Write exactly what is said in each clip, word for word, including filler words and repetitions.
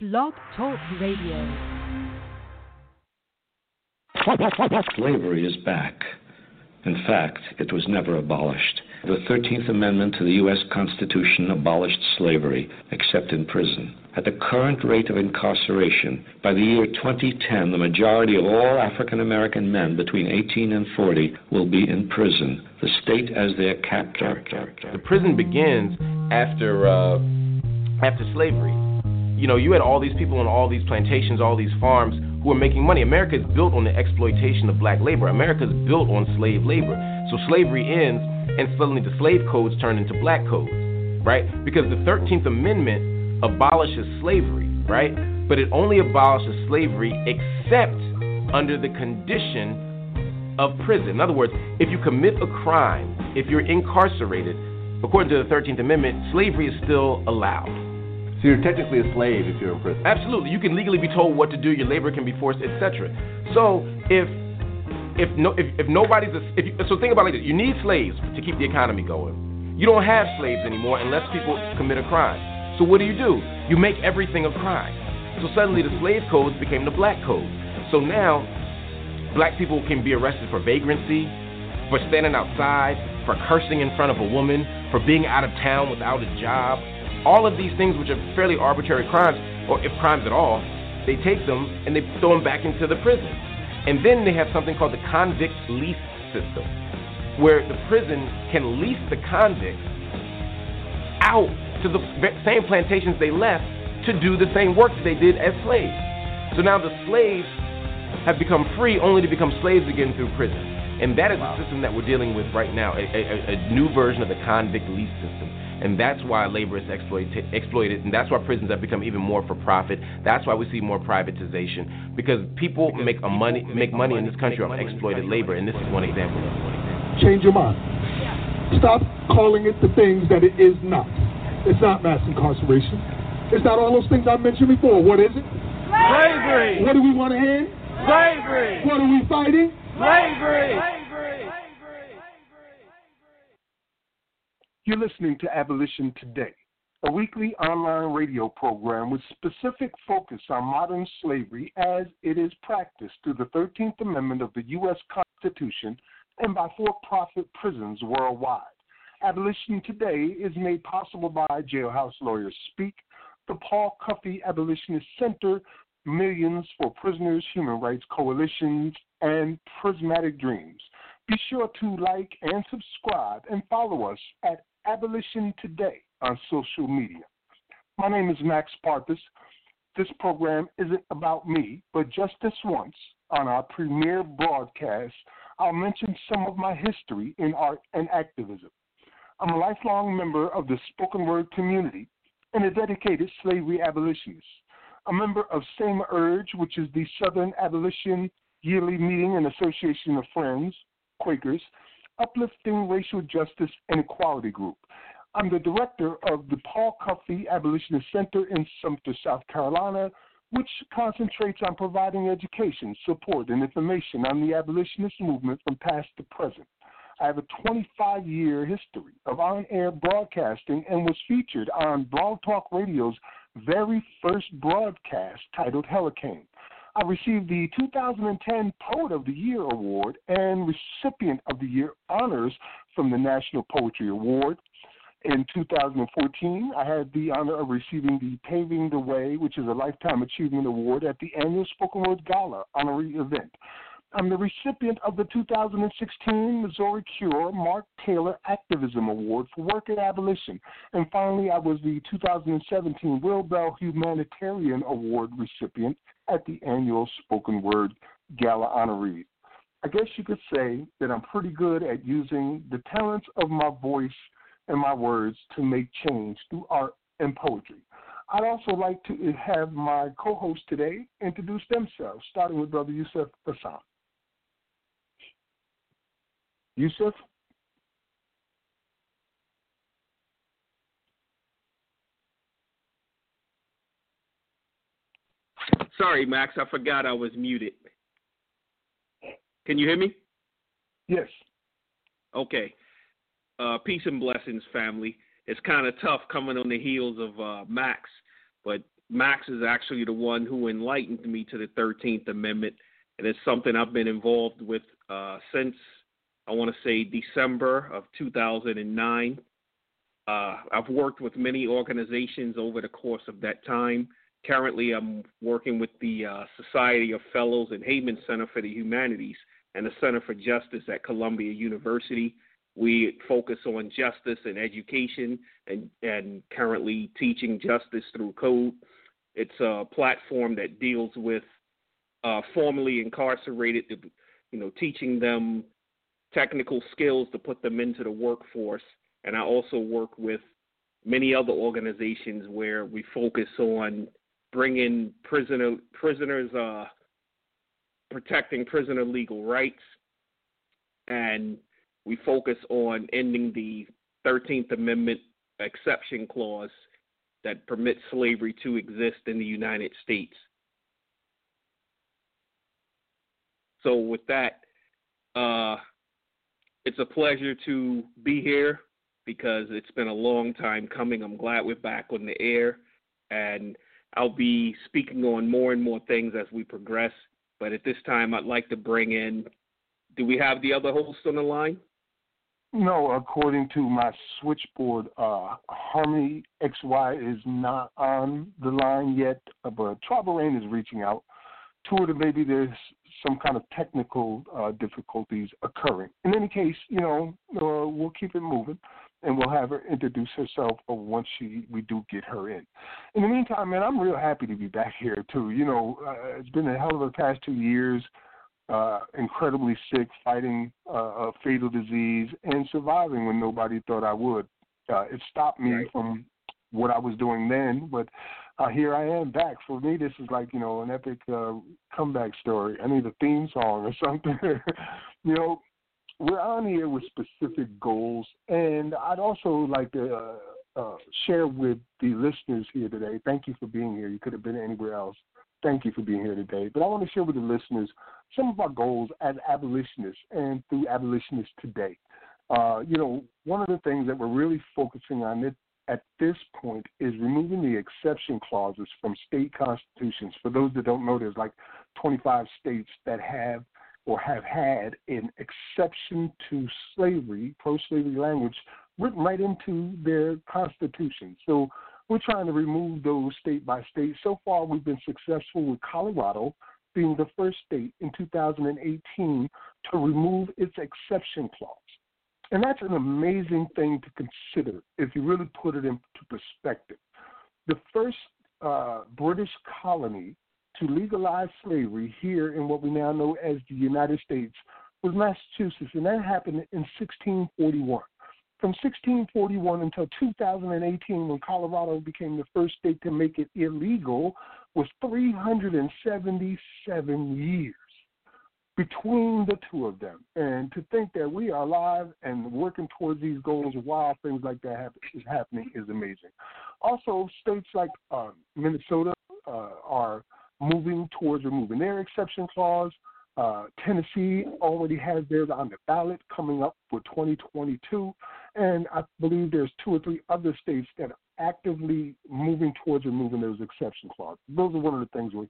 Blog Talk Radio. Slavery is back. In fact, it was never abolished. The thirteenth Amendment to the U S Constitution abolished slavery, except in prison. At the current rate of incarceration, by the year twenty ten, the majority of all African American men between eighteen and forty will be in prison, the state as their captor. The prison begins after uh, after slavery. You know, you had all these people on all these plantations, all these farms who were making money. America is built on the exploitation of black labor. America is built on slave labor. So slavery ends, and suddenly the slave codes turn into black codes, right? Because the thirteenth Amendment abolishes slavery, right? But it only abolishes slavery except under the condition of prison. In other words, if you commit a crime, if you're incarcerated, according to the thirteenth Amendment, slavery is still allowed. So you're technically a slave if you're in prison. Absolutely. You can legally be told what to do, your labor can be forced, et cetera. So if if no if, if nobody's a, if you, so think about it like this. You need slaves to keep the economy going. You don't have slaves anymore unless people commit a crime. So what do you do? You make everything a crime. So suddenly the slave codes became the black codes. So now black people can be arrested for vagrancy, for standing outside, for cursing in front of a woman, for being out of town without a job. All of these things, which are fairly arbitrary crimes, or if crimes at all, they take them and they throw them back into the prison. And then they have something called the convict lease system, where the prison can lease the convicts out to the same plantations they left to do the same work that they did as slaves. So now the slaves have become free only to become slaves again through prison. And that is wow. the system that we're dealing with right now, a, a, a new version of the convict lease system. And that's why labor is exploita- exploited, and that's why prisons have become even more for profit. That's why we see more privatization, because people because make a money make, make money, money in this country on exploited labor, and this is one example of it. Change your mind. Yeah. Stop calling it the things that it is not. It's not mass incarceration. It's not all those things I mentioned before. What is it? Slavery. What do we want to end? Slavery. What are we fighting? Slavery. You're listening to Abolition Today, a weekly online radio program with specific focus on modern slavery as it is practiced through the thirteenth Amendment of the U S Constitution and by for-profit prisons worldwide. Abolition Today is made possible by Jailhouse Lawyers Speak, the Paul Cuffee Abolitionist Center, Millions for Prisoners, Human Rights Coalitions, and Prismatic Dreams. Be sure to like and subscribe and follow us at Abolition Today on social media. My name is Max Parthas. This program isn't about me, but just this once on our premiere broadcast, I'll mention some of my history in art and activism. I'm a lifelong member of the spoken word community and a dedicated slavery abolitionist, a member of Same URJE, which is the Southern Abolition Yearly Meeting and Association of Friends, Quakers, uplifting racial justice and equality group. I'm the director of the Paul Cuffee Abolitionist Center in Sumter, South Carolina, which concentrates on providing education, support, and information on the abolitionist movement from past to present. I have a twenty-five-year history of on-air broadcasting and was featured on Blog Talk Radio's very first broadcast titled Hurricane. I received the two thousand ten Poet of the Year Award and Recipient of the Year honors from the National Poetry Award. In two thousand fourteen, I had the honor of receiving the Paving the Way, which is a Lifetime Achievement Award, at the annual Spoken Word Gala honorary event. I'm the recipient of the two thousand sixteen Missouri Cure Mark Taylor Activism Award for work in abolition. And finally, I was the two thousand seventeen Will Bell Humanitarian Award recipient at the annual Spoken Word Gala honorees. I guess you could say that I'm pretty good at using the talents of my voice and my words to make change through art and poetry. I'd also like to have my co-hosts today introduce themselves, starting with Brother Yusuf Hassan. Yusuf? Sorry, Max, I forgot I was muted. Can you hear me? Yes. Okay. Uh, peace and blessings, family. It's kind of tough coming on the heels of uh, Max, but Max is actually the one who enlightened me to the thirteenth Amendment, and it's something I've been involved with uh, since, I want to say, December of two thousand nine. Uh, I've worked with many organizations over the course of that time. Currently, I'm working with the uh, Society of Fellows and Heyman Center for the Humanities and the Center for Justice at Columbia University. We focus on justice and education, and, and currently teaching justice through code. It's a platform that deals with uh, formerly incarcerated, you know, teaching them technical skills to put them into the workforce. And I also work with many other organizations where we focus on bringing prisoner, prisoners, uh, protecting prisoner legal rights, and we focus on ending the thirteenth Amendment exception clause that permits slavery to exist in the United States. So with that, uh, it's a pleasure to be here, because it's been a long time coming. I'm glad we're back on the air, and I'll be speaking on more and more things as we progress. But at this time, I'd like to bring in, do we have the other host on the line? No, according to my switchboard, uh, Harmony X Y is not on the line yet, but Tribal Rain is reaching out to her. Maybe there's some kind of technical uh, difficulties occurring. In any case, you know, uh, we'll keep it moving, and we'll have her introduce herself once she we do get her in. In the meantime, man, I'm real happy to be back here, too. You know, uh, it's been a hell of a past two years, uh, incredibly sick, fighting uh, a fatal disease, and surviving when nobody thought I would. Uh, it stopped me right. from what I was doing then, but uh, here I am back. For me, this is like, you know, an epic uh, comeback story. I need a theme song or something. You know, we're on here with specific goals, and I'd also like to uh, uh, share with the listeners here today, thank you for being here. You could have been anywhere else. Thank you for being here today. But I want to share with the listeners some of our goals as abolitionists and through abolitionists today. Uh, you know, one of the things that we're really focusing on it, at this point, is removing the exception clauses from state constitutions. For those that don't know, there's like twenty-five states that have or have had an exception to slavery, pro-slavery language, written right into their constitution. So we're trying to remove those state by state. So far, we've been successful with Colorado being the first state in two thousand eighteen to remove its exception clause. And that's an amazing thing to consider if you really put it into perspective. The first uh, British colony to legalize slavery here in what we now know as the United States was Massachusetts, and that happened in sixteen forty-one. From sixteen forty-one until two thousand eighteen, when Colorado became the first state to make it illegal, was three hundred seventy-seven years between the two of them. And to think that we are alive and working towards these goals while things like that happen, is happening is amazing. Also, states like uh, Minnesota uh, are moving towards removing their exception clause. Uh, Tennessee already has theirs on the ballot coming up for twenty twenty-two. And I believe there's two or three other states that are actively moving towards removing those exception clauses. Those are one of the things we're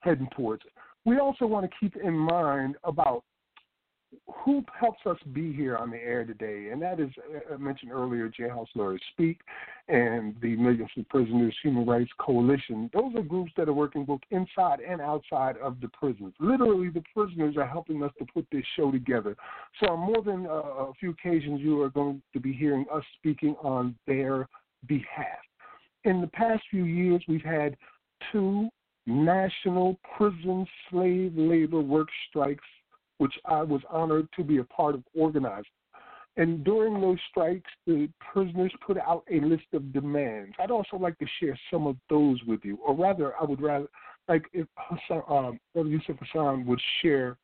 heading towards. We also want to keep in mind about who helps us be here on the air today, and that is, I mentioned earlier, Jailhouse Lawyers Speak and the Millions for Prisoners Human Rights Coalition. Those are groups that are working both inside and outside of the prisons. Literally, the prisoners are helping us to put this show together. So on more than a few occasions, you are going to be hearing us speaking on their behalf. In the past few years, we've had two national prison slave labor work strikes, which I was honored to be a part of organizing. And during those strikes, the prisoners put out a list of demands. I'd also like to share some of those with you, or rather, I would rather, like if Hassan, um, Yusuf Hassan would share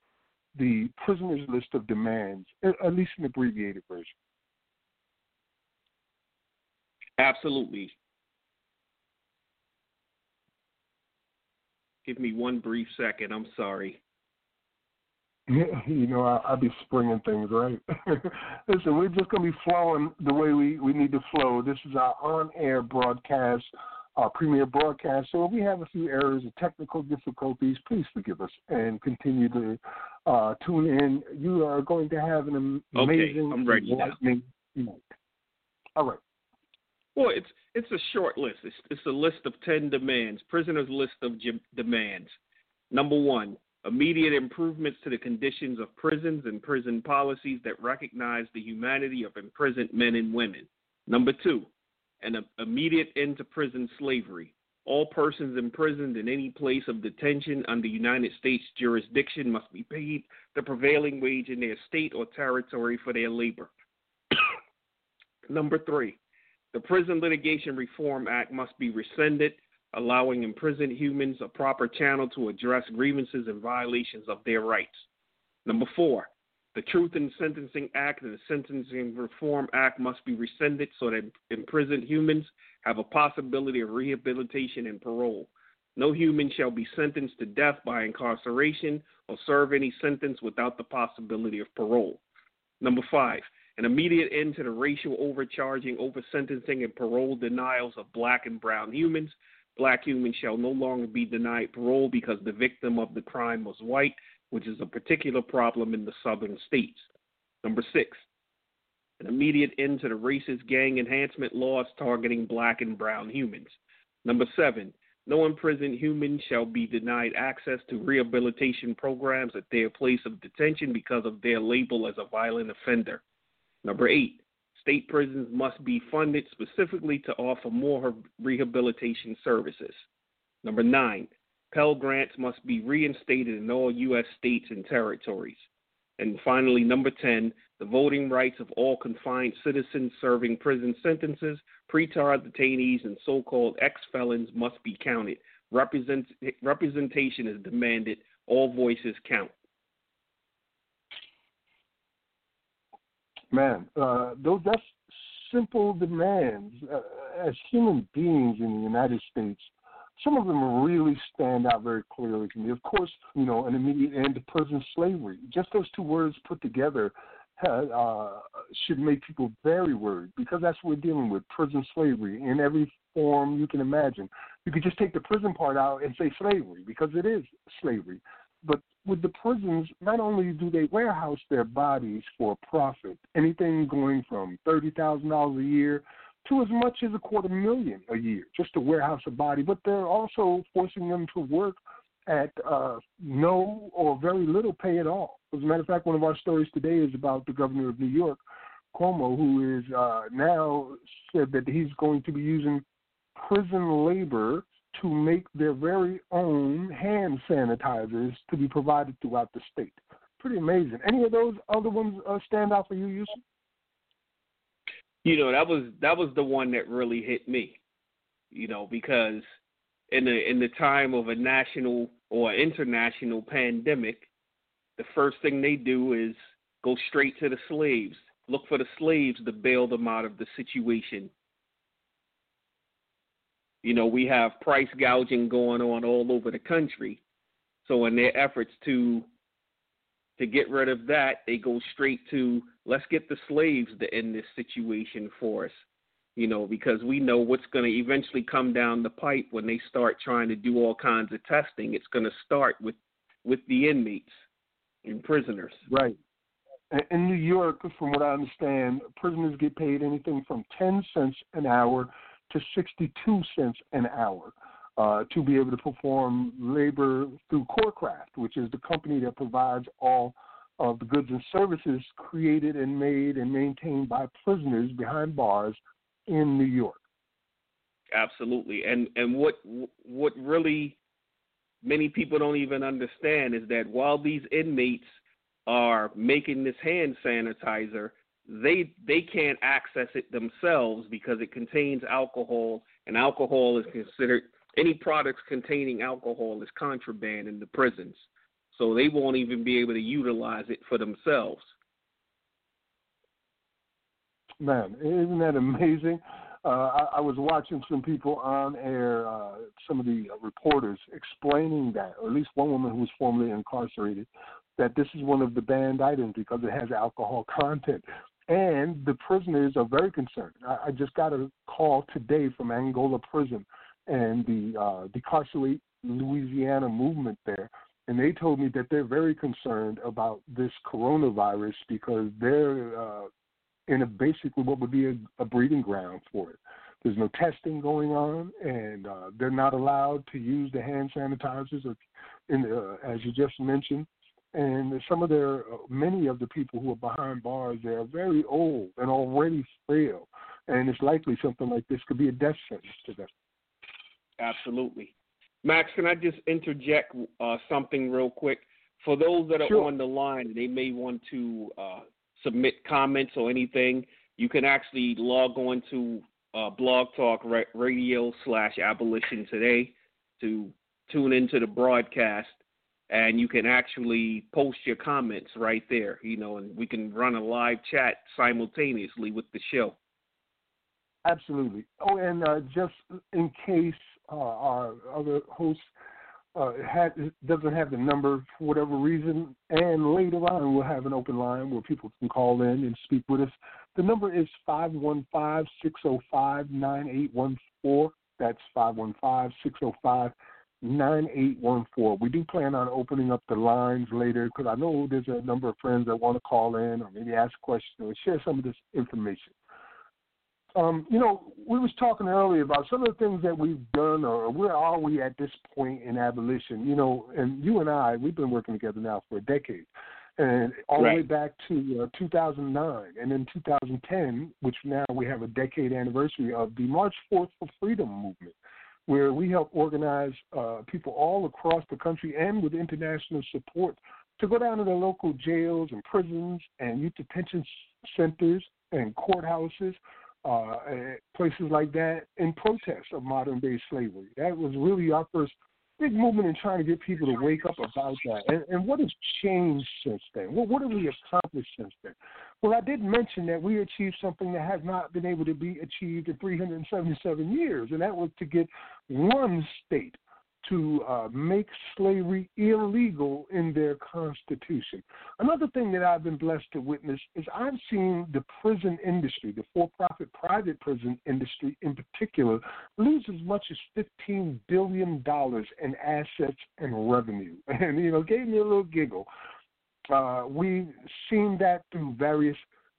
the prisoners' list of demands, at least an abbreviated version. Absolutely. Give me one brief second. I'm sorry. Yeah, you know, I, I be springing things, right? Listen, we're just going to be flowing the way we, we need to flow. This is our on-air broadcast. our premier broadcast. So if we have a few errors or technical difficulties, please forgive us and continue to uh, tune in. You are going to have an amazing, okay, enlightening night. All right. Well, it's it's a short list. It's, it's a list of ten demands, prisoners' list of g- demands. Number one, immediate improvements to the conditions of prisons and prison policies that recognize the humanity of imprisoned men and women. Number two, an immediate end to prison slavery. All persons imprisoned in any place of detention under United States jurisdiction must be paid the prevailing wage in their state or territory for their labor. Number three, the Prison Litigation Reform Act must be rescinded, allowing imprisoned humans a proper channel to address grievances and violations of their rights. Number four, the Truth in Sentencing Act and the Sentencing Reform Act must be rescinded so that imprisoned humans have a possibility of rehabilitation and parole. No human shall be sentenced to death by incarceration or serve any sentence without the possibility of parole. Number five, an immediate end to the racial overcharging, over-sentencing, and parole denials of black and brown humans. Black humans shall no longer be denied parole because the victim of the crime was white, which is a particular problem in the southern states. Number six, an immediate end to the racist gang enhancement laws targeting black and brown humans. Number seven, no imprisoned human shall be denied access to rehabilitation programs at their place of detention because of their label as a violent offender. Number eight, state prisons must be funded specifically to offer more rehabilitation services. Number nine, Pell Grants must be reinstated in all U S states and territories. And finally, number ten, the voting rights of all confined citizens serving prison sentences, pretrial detainees, and so-called ex-felons must be counted. Represent- representation is demanded. All voices count. Man, uh, those that's simple demands. Uh, as human beings in the United States, some of them really stand out very clearly to me. Of course, you know, an immediate end to prison slavery. Just those two words put together uh, should make people very worried, because that's what we're dealing with, prison slavery in every form you can imagine. You could just take the prison part out and say slavery, because it is slavery. But with the prisons, not only do they warehouse their bodies for profit, anything going from thirty thousand dollars a year to as much as a quarter million a year just to warehouse a body, but they're also forcing them to work at uh, no or very little pay at all. As a matter of fact, one of our stories today is about the governor of New York, Cuomo, who is uh, now said that he's going to be using prison labor to make their very own hand sanitizers to be provided throughout the state. Pretty amazing. Any of those other ones uh, stand out for you, Yusuf? You know, that was that was the one that really hit me. You know, because in the in the time of a national or international pandemic, the first thing they do is go straight to the slaves, look for the slaves to bail them out of the situation. You know, we have price gouging going on all over the country. So in their efforts to to get rid of that, they go straight to, let's get the slaves to end this situation for us, you know, because we know what's going to eventually come down the pipe when they start trying to do all kinds of testing. It's going to start with, with the inmates and prisoners. Right. In New York, from what I understand, prisoners get paid anything from ten cents an hour to sixty-two cents an hour uh, to be able to perform labor through Corcraft, which is the company that provides all of the goods and services created and made and maintained by prisoners behind bars in New York. Absolutely. And and what what really many people don't even understand is that while these inmates are making this hand sanitizer, They they can't access it themselves because it contains alcohol, and alcohol is considered, any products containing alcohol is contraband in the prisons. So they won't even be able to utilize it for themselves. Man, isn't that amazing? Uh, I, I was watching some people on air, uh, some of the reporters explaining that, or at least one woman who was formerly incarcerated, that this is one of the banned items because it has alcohol content. And the prisoners are very concerned. I just got a call today from Angola Prison and the uh, Decarcerate Louisiana movement there. And they told me that they're very concerned about this coronavirus because they're uh, in a basically what would be a, a breeding ground for it. There's no testing going on, and uh, they're not allowed to use the hand sanitizers, or in the, uh, as you just mentioned. And some of their, uh, many of the people who are behind bars, they are very old and already frail, and it's likely something like this could be a death sentence to them. Absolutely. Max, can I just interject uh, something real quick? For those that are sure. on the line, they may want to uh, submit comments or anything. You can actually log on to uh, Blog Talk Radio slash Abolition Today to tune into the broadcast, and you can actually post your comments right there, you know, and we can run a live chat simultaneously with the show. Absolutely. Oh, and uh, just in case uh, our other host uh, had, doesn't have the number for whatever reason, and later on we'll have an open line where people can call in and speak with us. The number is five one five, six zero five, nine eight one four. That's five one five, six zero five, nine eight one four. We do plan on opening up the lines later because I know there's a number of friends that want to call in or maybe ask questions or share some of this information. Um, you know, we was talking earlier about some of the things that we've done, or where are we at this point in abolition? You know, and you and I, we've been working together now for a decade, and all right. the way back to uh, two thousand nine, and then two thousand ten, which now we have a decade anniversary of the March fourth for Freedom movement, where we helped organize uh, people all across the country and with international support to go down to their local jails and prisons and youth detention centers and courthouses, Uh, places like that, in protest of modern-day slavery. That was really our first big movement in trying to get people to wake up about that. And, and what has changed since then? Well, what have we accomplished since then? Well, I did mention that we achieved something that has not been able to be achieved in three hundred seventy-seven years, and that was to get one state to uh, make slavery illegal in their constitution. Another thing that I've been blessed to witness is I've seen the prison industry, the for-profit private prison industry in particular, lose as much as fifteen billion dollars in assets and revenue. And, you know, gave me a little giggle. Uh, we've seen that through various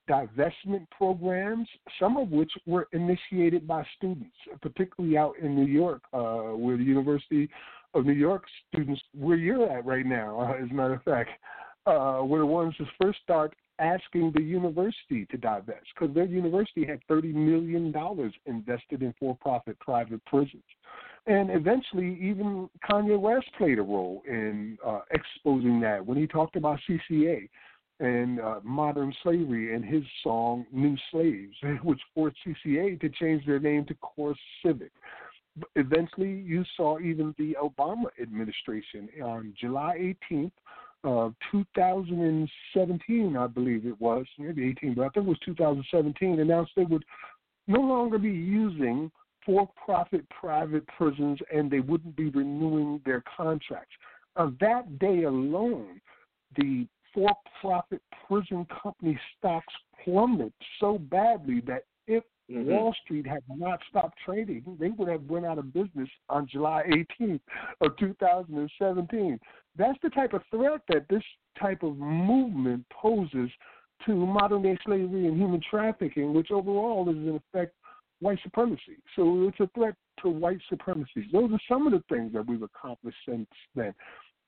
divestment programs, some of which were initiated by students, particularly out in New York, uh, where the University of New York students, where you're at right now, uh, as a matter of fact, uh, were the ones who first start asking the university to divest, because their university had thirty million dollars invested in for-profit private prisons. And eventually, even Kanye West played a role in uh, exposing that when he talked about C C A. And uh, modern slavery and his song, New Slaves, which forced C C A to change their name to Core Civic. But eventually, you saw even the Obama administration on July eighteenth of two thousand seventeen, I believe it was, maybe eighteen, but I think it was two thousand seventeen, announced they would no longer be using for-profit private prisons and they wouldn't be renewing their contracts. On that day alone, the for-profit prison company stocks plummeted so badly that if mm-hmm. Wall Street had not stopped trading, they would have went out of business on July eighteenth of two thousand seventeen. That's the type of threat that this type of movement poses to modern-day slavery and human trafficking, which overall is, in effect, white supremacy. So it's a threat to white supremacy. Those are some of the things that we've accomplished since then.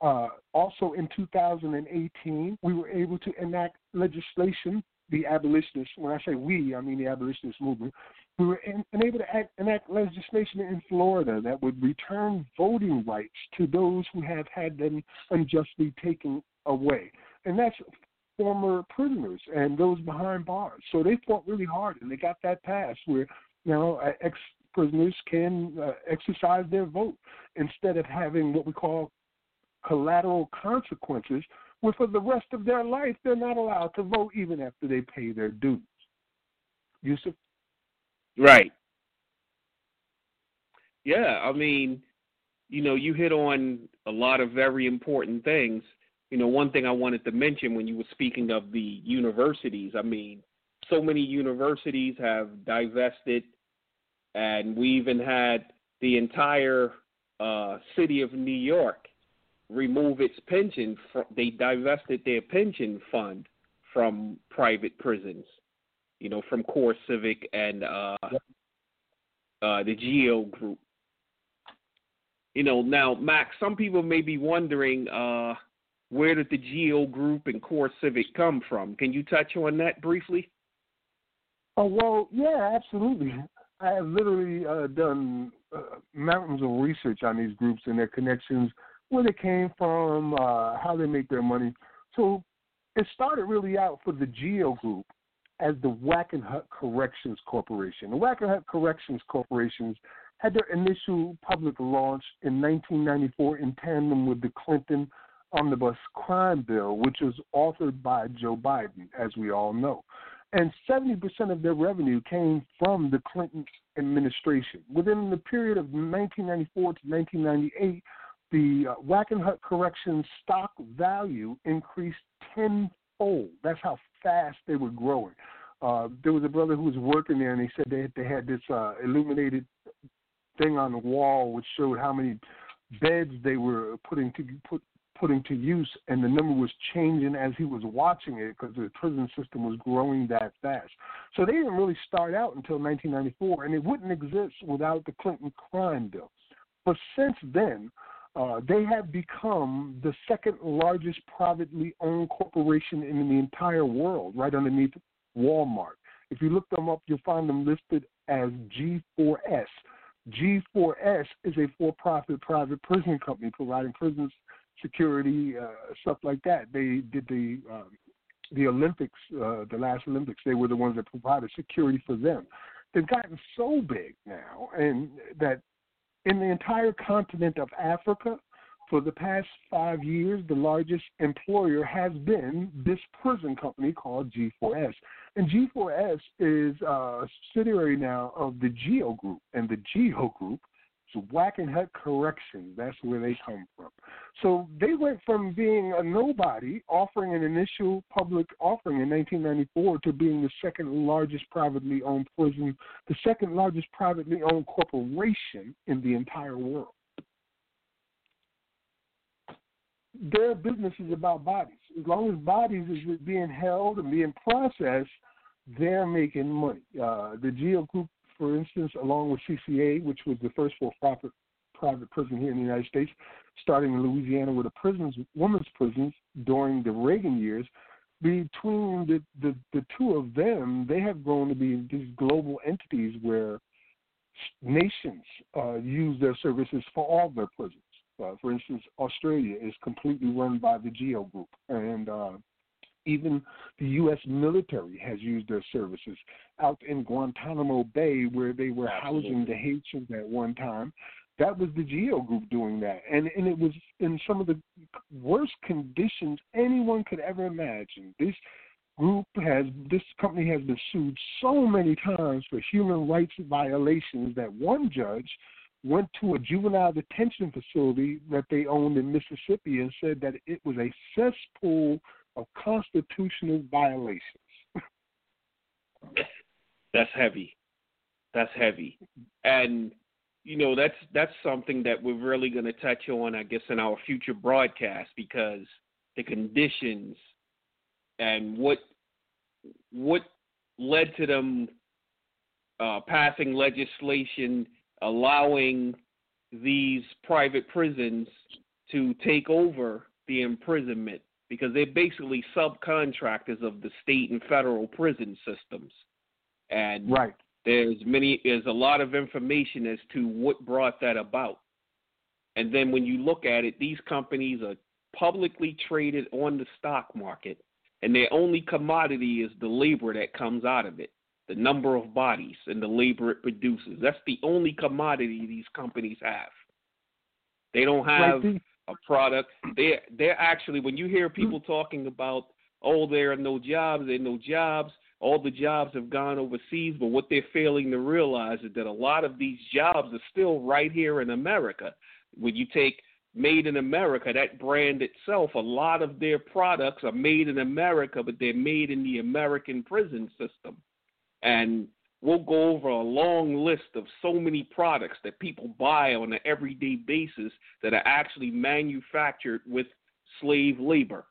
Uh, also in two thousand eighteen, we were able to enact legislation, the abolitionists, when I say we, I mean the abolitionist movement, we were in, able to act, enact legislation in Florida that would return voting rights to those who have had them unjustly taken away. And that's former prisoners and those behind bars. So they fought really hard, and they got that passed where now ex-prisoners can uh, exercise their vote instead of having what we call collateral consequences, where for the rest of their life they're not allowed to vote even after they pay their dues. Yusuf? Right. Yeah, I mean, you know, you hit on a lot of very important things. You know, one thing I wanted to mention when you were speaking of the universities, I mean, so many universities have divested, and we even had the entire uh, city of New York remove its pension. Fr- they divested their pension fund from private prisons, you know, from Core Civic and uh, yep. uh, the G E O Group. You know, now, Max, some people may be wondering, uh, where did the G E O Group and Core Civic come from? Can you touch on that briefly? Oh, well, yeah, absolutely. I have literally uh, done uh, mountains of research on these groups and their connections, where they came from, uh, how they make their money. So it started really out for the G E O Group as the Wackenhut Corrections Corporation. The Wackenhut Corrections Corporations had their initial public launch in nineteen ninety-four in tandem with the Clinton Omnibus Crime Bill, which was authored by Joe Biden, as we all know. And seventy percent of their revenue came from the Clinton administration. Within the period of nineteen ninety-four to nineteen ninety-eight, the uh, Wackenhut Corrections stock value increased tenfold. That's how fast they were growing. Uh, there was a brother who was working there, and he said they had, they had this uh, illuminated thing on the wall which showed how many beds they were putting to put, putting to use, and the number was changing as he was watching it because the prison system was growing that fast. So they didn't really start out until nineteen ninety-four, and it wouldn't exist without the Clinton crime bill. But since then, uh, they have become the second largest privately owned corporation in the entire world, right underneath Walmart. If you look them up, you'll find them listed as G four S. G four S is a for-profit private prison company providing prison security, uh, stuff like that. They did the um, the Olympics, uh, the last Olympics. They were the ones that provided security for them. They've gotten so big now, and that in the entire continent of Africa, for the past five years, the largest employer has been this prison company called G four S. And G four S is a subsidiary now of the G E O Group. And the G E O Group is Wackenhut Corrections. That's where they come from. So they went from being a nobody, offering an initial public offering in nineteen ninety-four, to being the second largest privately owned prison, the second largest privately owned corporation in the entire world. Their business is about bodies. As long as bodies is being held and being processed, they're making money. Uh, the G E O Group, for instance, along with C C A, which was the first for-profit private prison here in the United States, starting in Louisiana with a prisons, women's prisons during the Reagan years, between the, the, the two of them, they have grown to be these global entities where nations uh, use their services for all their prisons. Uh, for instance, Australia is completely run by the G E O Group, and uh, even the U S military has used their services. Out in Guantanamo Bay, where they were Absolutely. housing the Haitians at one time, that was the G E O Group doing that. And, and it was in some of the worst conditions anyone could ever imagine. This group has, this company has been sued so many times for human rights violations that one judge went to a juvenile detention facility that they owned in Mississippi and said that it was a cesspool of constitutional violations. That's heavy. That's heavy. And, you know, that's that's something that we're really going to touch on, I guess, in our future broadcast, because the conditions and what what led to them uh, passing legislation allowing these private prisons to take over the imprisonment, because they're basically subcontractors of the state and federal prison systems. And right. there's many, there's a lot of information as to what brought that about. And then when you look at it, these companies are publicly traded on the stock market, and their only commodity is the labor that comes out of it. The number of bodies and the labor it produces. That's the only commodity these companies have. They don't have a product. They're, they're actually, when you hear people talking about, oh, there are no jobs, there are no jobs, all the jobs have gone overseas, but what they're failing to realize is that a lot of these jobs are still right here in America. When you take Made in America, that brand itself, a lot of their products are made in America, but they're made in the American prison system. And We'll go over a long list of so many products that people buy on an everyday basis that are actually manufactured with slave labor.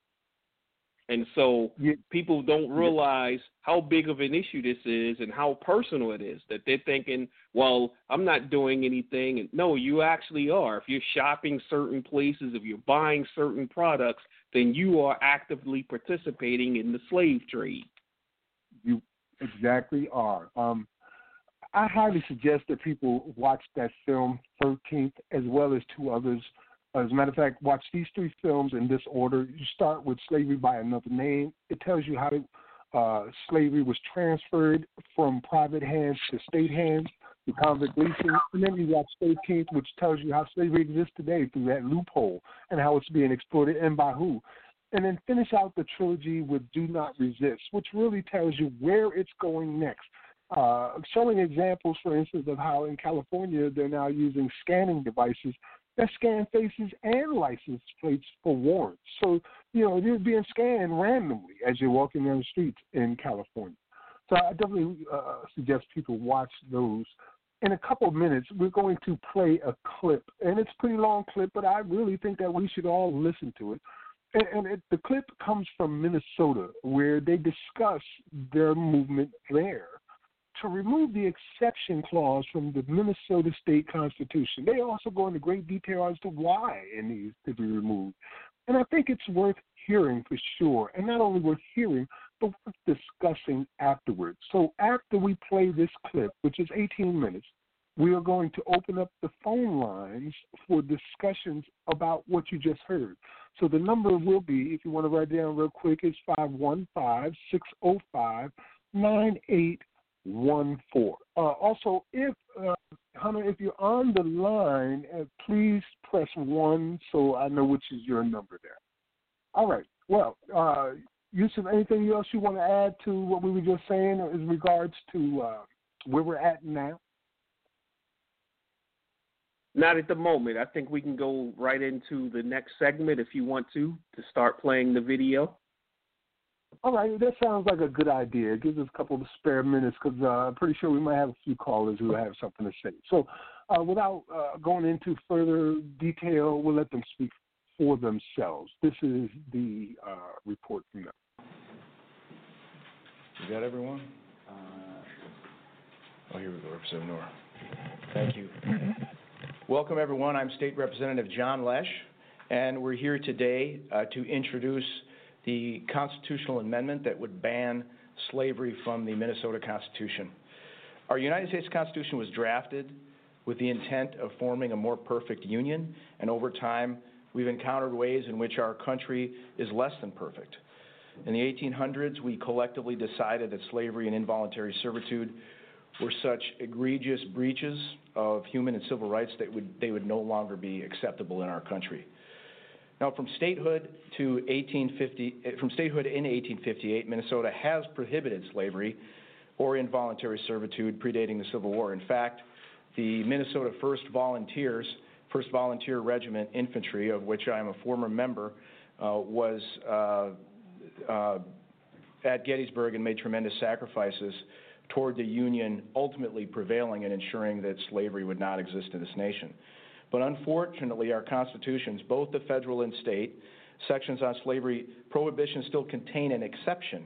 And so yeah. people don't realize yeah. how big of an issue this is and how personal it is, that they're thinking, well, I'm not doing anything. And no, you actually are. If you're shopping certain places, if you're buying certain products, then you are actively participating in the slave trade. You exactly are. Um, I highly suggest that people watch that film, thirteenth, as well as two others. As a matter of fact, watch these three films in this order. You start with Slavery by Another Name. It tells you how uh, slavery was transferred from private hands to state hands, to convict leasing. And then you watch thirteenth, which tells you how slavery exists today through that loophole and how it's being exploited and by who. And then finish out the trilogy with Do Not Resist, which really tells you where it's going next. Uh, showing examples, for instance, of how in California they're now using scanning devices that scan faces and license plates for warrants. So, you know, they're being scanned randomly as you're walking down the streets in California. So I definitely uh, suggest people watch those. In a couple of minutes, we're going to play a clip, and it's a pretty long clip, but I really think that we should all listen to it. And, and it, the clip comes from Minnesota, where they discuss their movement there to remove the exception clause from the Minnesota state constitution. They also go into great detail as to why it needs to be removed. And I think it's worth hearing for sure, and not only worth hearing, but worth discussing afterwards. So after we play this clip, which is eighteen minutes, we are going to open up the phone lines for discussions about what you just heard. So the number will be, if you want to write down real quick, it's five one five, six oh five, nine eight one four. Uh, also, if uh, Hunter, if you're on the line, uh, please press one so I know which is your number there. All right. Well, uh, Yusuf, anything else you want to add to what we were just saying in regards to uh, where we're at now? Not at the moment. I think we can go right into the next segment if you want to, to start playing the video. All right, that sounds like a good idea. It gives us a couple of spare minutes because uh, I'm pretty sure we might have a few callers who have something to say. So uh, without uh, going into further detail, we'll let them speak for themselves. This is the uh, report from them. You got everyone? Uh, oh, here we go, Representative Noor. Thank you. Welcome, everyone. I'm State Representative John Lesh, and we're here today uh, to introduce the constitutional amendment that would ban slavery from the Minnesota Constitution. Our United States Constitution was drafted with the intent of forming a more perfect union, and over time, we've encountered ways in which our country is less than perfect. In the eighteen hundreds, we collectively decided that slavery and involuntary servitude were such egregious breaches of human and civil rights that would, they would no longer be acceptable in our country. Now, from statehood to eighteen fifty, from statehood in eighteen fifty-eight, Minnesota has prohibited slavery or involuntary servitude predating the Civil War. In fact, the Minnesota First Volunteers, First Volunteer Regiment Infantry, of which I am a former member, uh, was uh, uh, at Gettysburg and made tremendous sacrifices toward the Union, ultimately prevailing and ensuring that slavery would not exist in this nation. But unfortunately, our constitutions, both the federal and state, sections on slavery prohibition still contain an exception.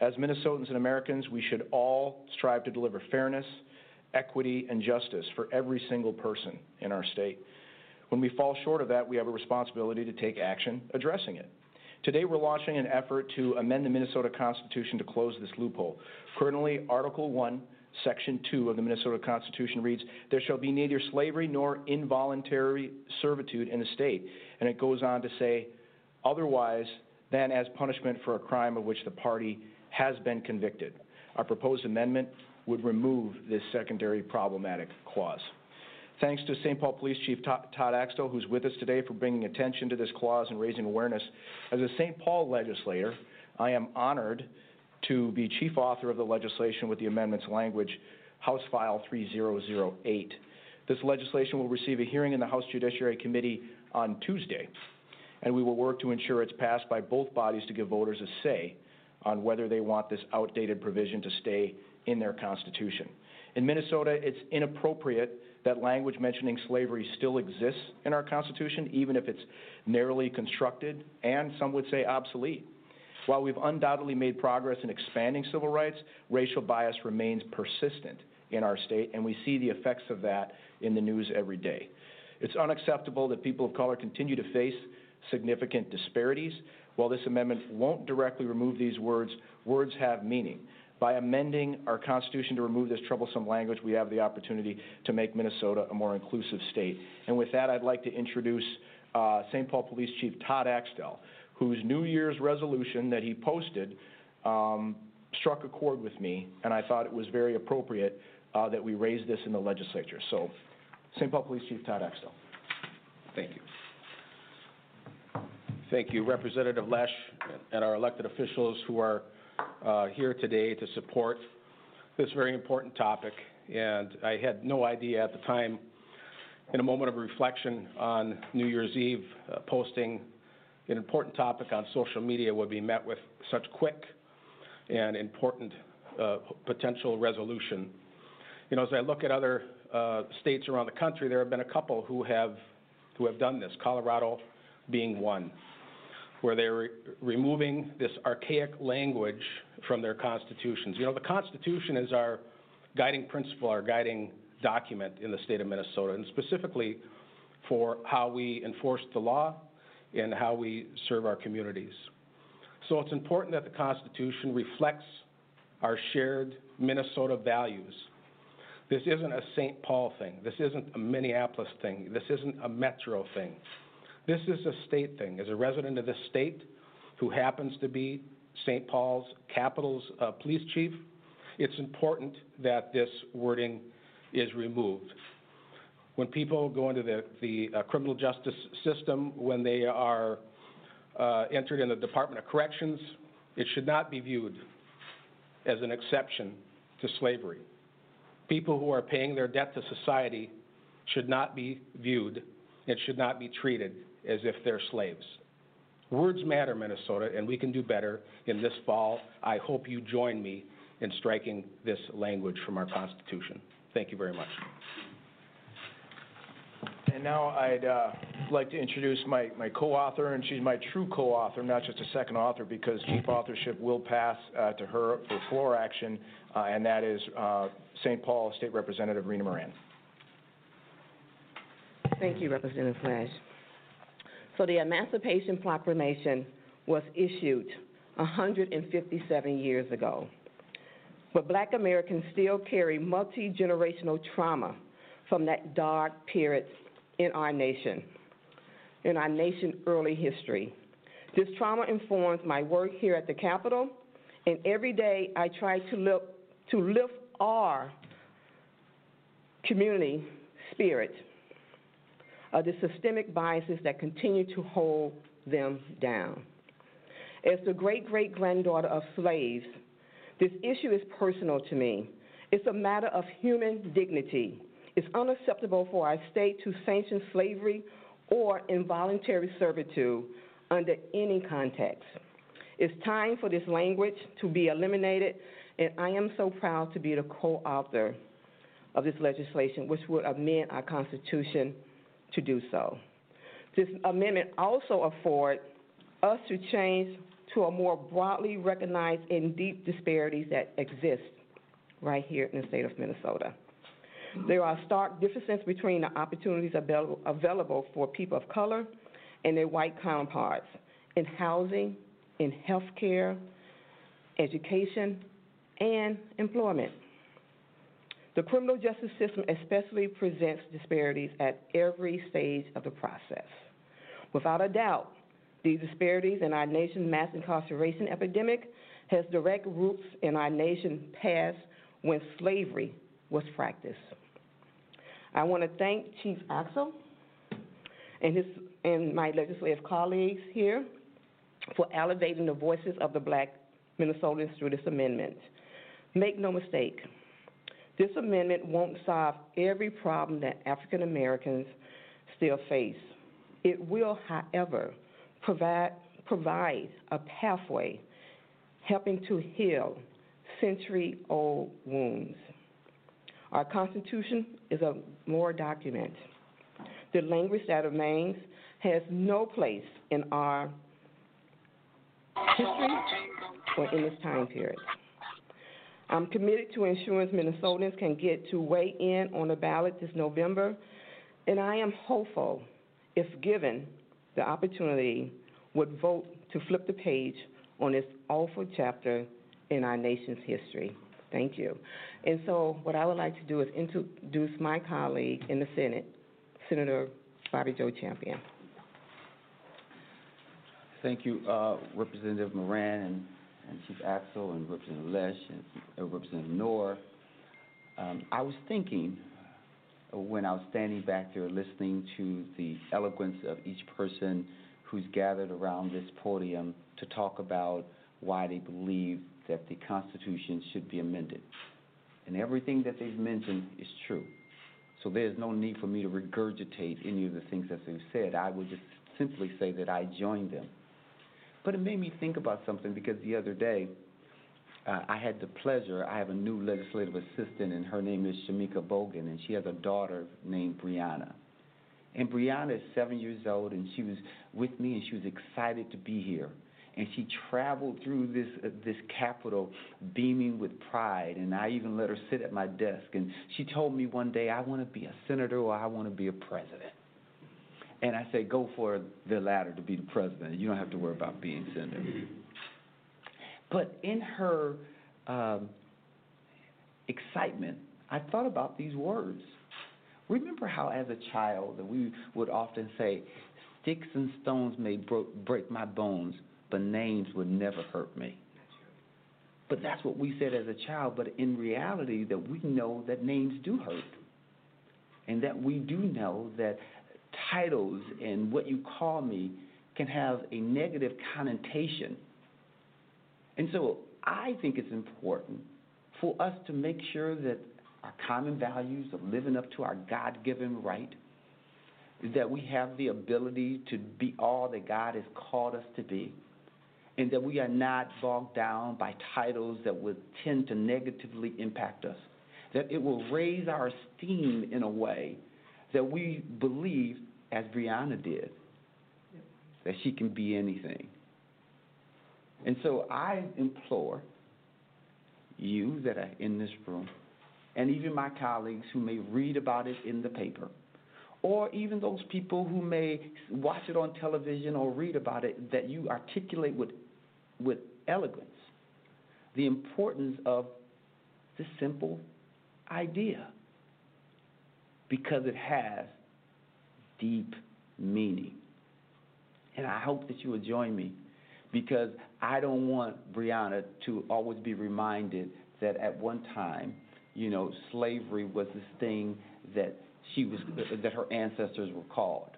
As Minnesotans and Americans, we should all strive to deliver fairness, equity, and justice for every single person in our state. When we fall short of that, we have a responsibility to take action addressing it. Today, we're launching an effort to amend the Minnesota Constitution to close this loophole. Currently, Article one, Section two of the Minnesota Constitution reads, there shall be neither slavery nor involuntary servitude in the state. And it goes on to say, otherwise than as punishment for a crime of which the party has been convicted. Our proposed amendment would remove this secondary problematic clause. Thanks to Saint Paul Police Chief Todd Axtell, who's with us today, for bringing attention to this clause and raising awareness. As a Saint Paul legislator, I am honored to be chief author of the legislation with the amendments language, House File three thousand eight. This legislation will receive a hearing in the House Judiciary Committee on Tuesday, and we will work to ensure it's passed by both bodies to give voters a say on whether they want this outdated provision to stay in their constitution. In Minnesota, it's inappropriate that language mentioning slavery still exists in our Constitution, even if it's narrowly constructed and, some would say, obsolete. While we've undoubtedly made progress in expanding civil rights, racial bias remains persistent in our state, and we see the effects of that in the news every day. It's unacceptable that people of color continue to face significant disparities. While this amendment won't directly remove these words, words have meaning. By amending our Constitution to remove this troublesome language, we have the opportunity to make Minnesota a more inclusive state. And with that, I'd like to introduce uh, Saint Paul Police Chief Todd Axtell, whose New Year's resolution that he posted um, struck a chord with me, and I thought it was very appropriate uh, that we raise this in the legislature. So, Saint Paul Police Chief Todd Axtell. Thank you. Thank you, Representative Lesh, and our elected officials who are Uh, here today to support this very important topic. And I had no idea at the time, in a moment of reflection on New Year's Eve, uh, posting an important topic on social media would be met with such quick and important uh, potential resolution. You know, as I look at other uh, states around the country, there have been a couple who have, who have done this, Colorado being one, where they're re removing this archaic language from their constitutions. You know, the Constitution is our guiding principle, our guiding document in the state of Minnesota, and specifically for how we enforce the law and how we serve our communities. So it's important that the Constitution reflects our shared Minnesota values. This isn't a Saint Paul thing. This isn't a Minneapolis thing. This isn't a metro thing. This is a state thing. As a resident of this state who happens to be Saint Paul's capital's uh, police chief, it's important that this wording is removed. When people go into the, the uh, criminal justice system, when they are uh, entered in the Department of Corrections, it should not be viewed as an exception to slavery. People who are paying their debt to society should not be viewed and should not be treated as if they're slaves. Words matter, Minnesota, and we can do better in this fall. I hope you join me in striking this language from our Constitution. Thank you very much. And now I'd uh, like to introduce my, my co-author, and she's my true co-author, not just a second author, because chief authorship will pass uh, to her for floor action, uh, and that is uh, Saint Paul State Representative Rena Moran. Thank you, Representative Flash. So the Emancipation Proclamation was issued one hundred fifty-seven years ago. But black Americans still carry multi-generational trauma from that dark period in our nation, in our nation's early history. This trauma informs my work here at the Capitol, and every day I try to lift, to lift our community spirit of the systemic biases that continue to hold them down. As the great-great-granddaughter of slaves, this issue is personal to me. It's a matter of human dignity. It's unacceptable for our state to sanction slavery or involuntary servitude under any context. It's time for this language to be eliminated, and I am so proud to be the co-author of this legislation, which would amend our Constitution to do so. This amendment also affords us to change to a more broadly recognized and deep disparities that exist right here in the state of Minnesota. There are stark differences between the opportunities available, available for people of color and their white counterparts in housing, in health care, education, and employment. The criminal justice system especially presents disparities at every stage of the process. Without a doubt, these disparities in our nation's mass incarceration epidemic has direct roots in our nation's past when slavery was practiced. I want to thank Chief Axtell and, his, and my legislative colleagues here for elevating the voices of the black Minnesotans through this amendment. Make no mistake, this amendment won't solve every problem that African Americans still face. It will, however, provide, provide a pathway helping to heal century-old wounds. Our Constitution is a moral document. The language that remains has no place in our history or in this time period. I'm committed to ensuring Minnesotans can get to weigh in on the ballot this November, and I am hopeful, if given the opportunity, would vote to flip the page on this awful chapter in our nation's history. Thank you. And so what I would like to do is introduce my colleague in the Senate, Senator Bobby Joe Champion. Thank you, uh, Representative Moran and, and Chief Axtell and Representative Lesh and uh, Representative Knorr. Um, I was thinking uh, when I was standing back there listening to the eloquence of each person who's gathered around this podium to talk about why they believe that the Constitution should be amended. And everything that they've mentioned is true. So there's no need for me to regurgitate any of the things that they've said. I would just simply say that I joined them. But it made me think about something, because the other day uh, I had the pleasure, I have a new legislative assistant, and her name is Shamika Bogan, and she has a daughter named Brianna. And Brianna is seven years old, and she was with me, and she was excited to be here. And she traveled through this uh, this Capitol beaming with pride, and I even let her sit at my desk. And she told me one day, I want to be a senator or I want to be a president. And I said, go for the latter, to be the president. You don't have to worry about being senator. But in her um, excitement, I thought about these words. Remember how as a child we would often say, sticks and stones may bro- break my bones, but names would never hurt me. But that's what we said as a child, but in reality that we know that names do hurt, and that we do know that titles and what you call me can have a negative connotation. And so I think it's important for us to make sure that our common values of living up to our God-given right, that we have the ability to be all that God has called us to be, and that we are not bogged down by titles that would tend to negatively impact us, that it will raise our esteem in a way that we believe, as Brianna did, that she can be anything. And so I implore you that are in this room, and even my colleagues who may read about it in the paper, or even those people who may watch it on television or read about it, that you articulate with, with elegance the importance of this simple idea, because it has deep meaning. And I hope that you will join me, because I don't want Brianna to always be reminded that at one time, you know, slavery was this thing that she was, that her ancestors were called.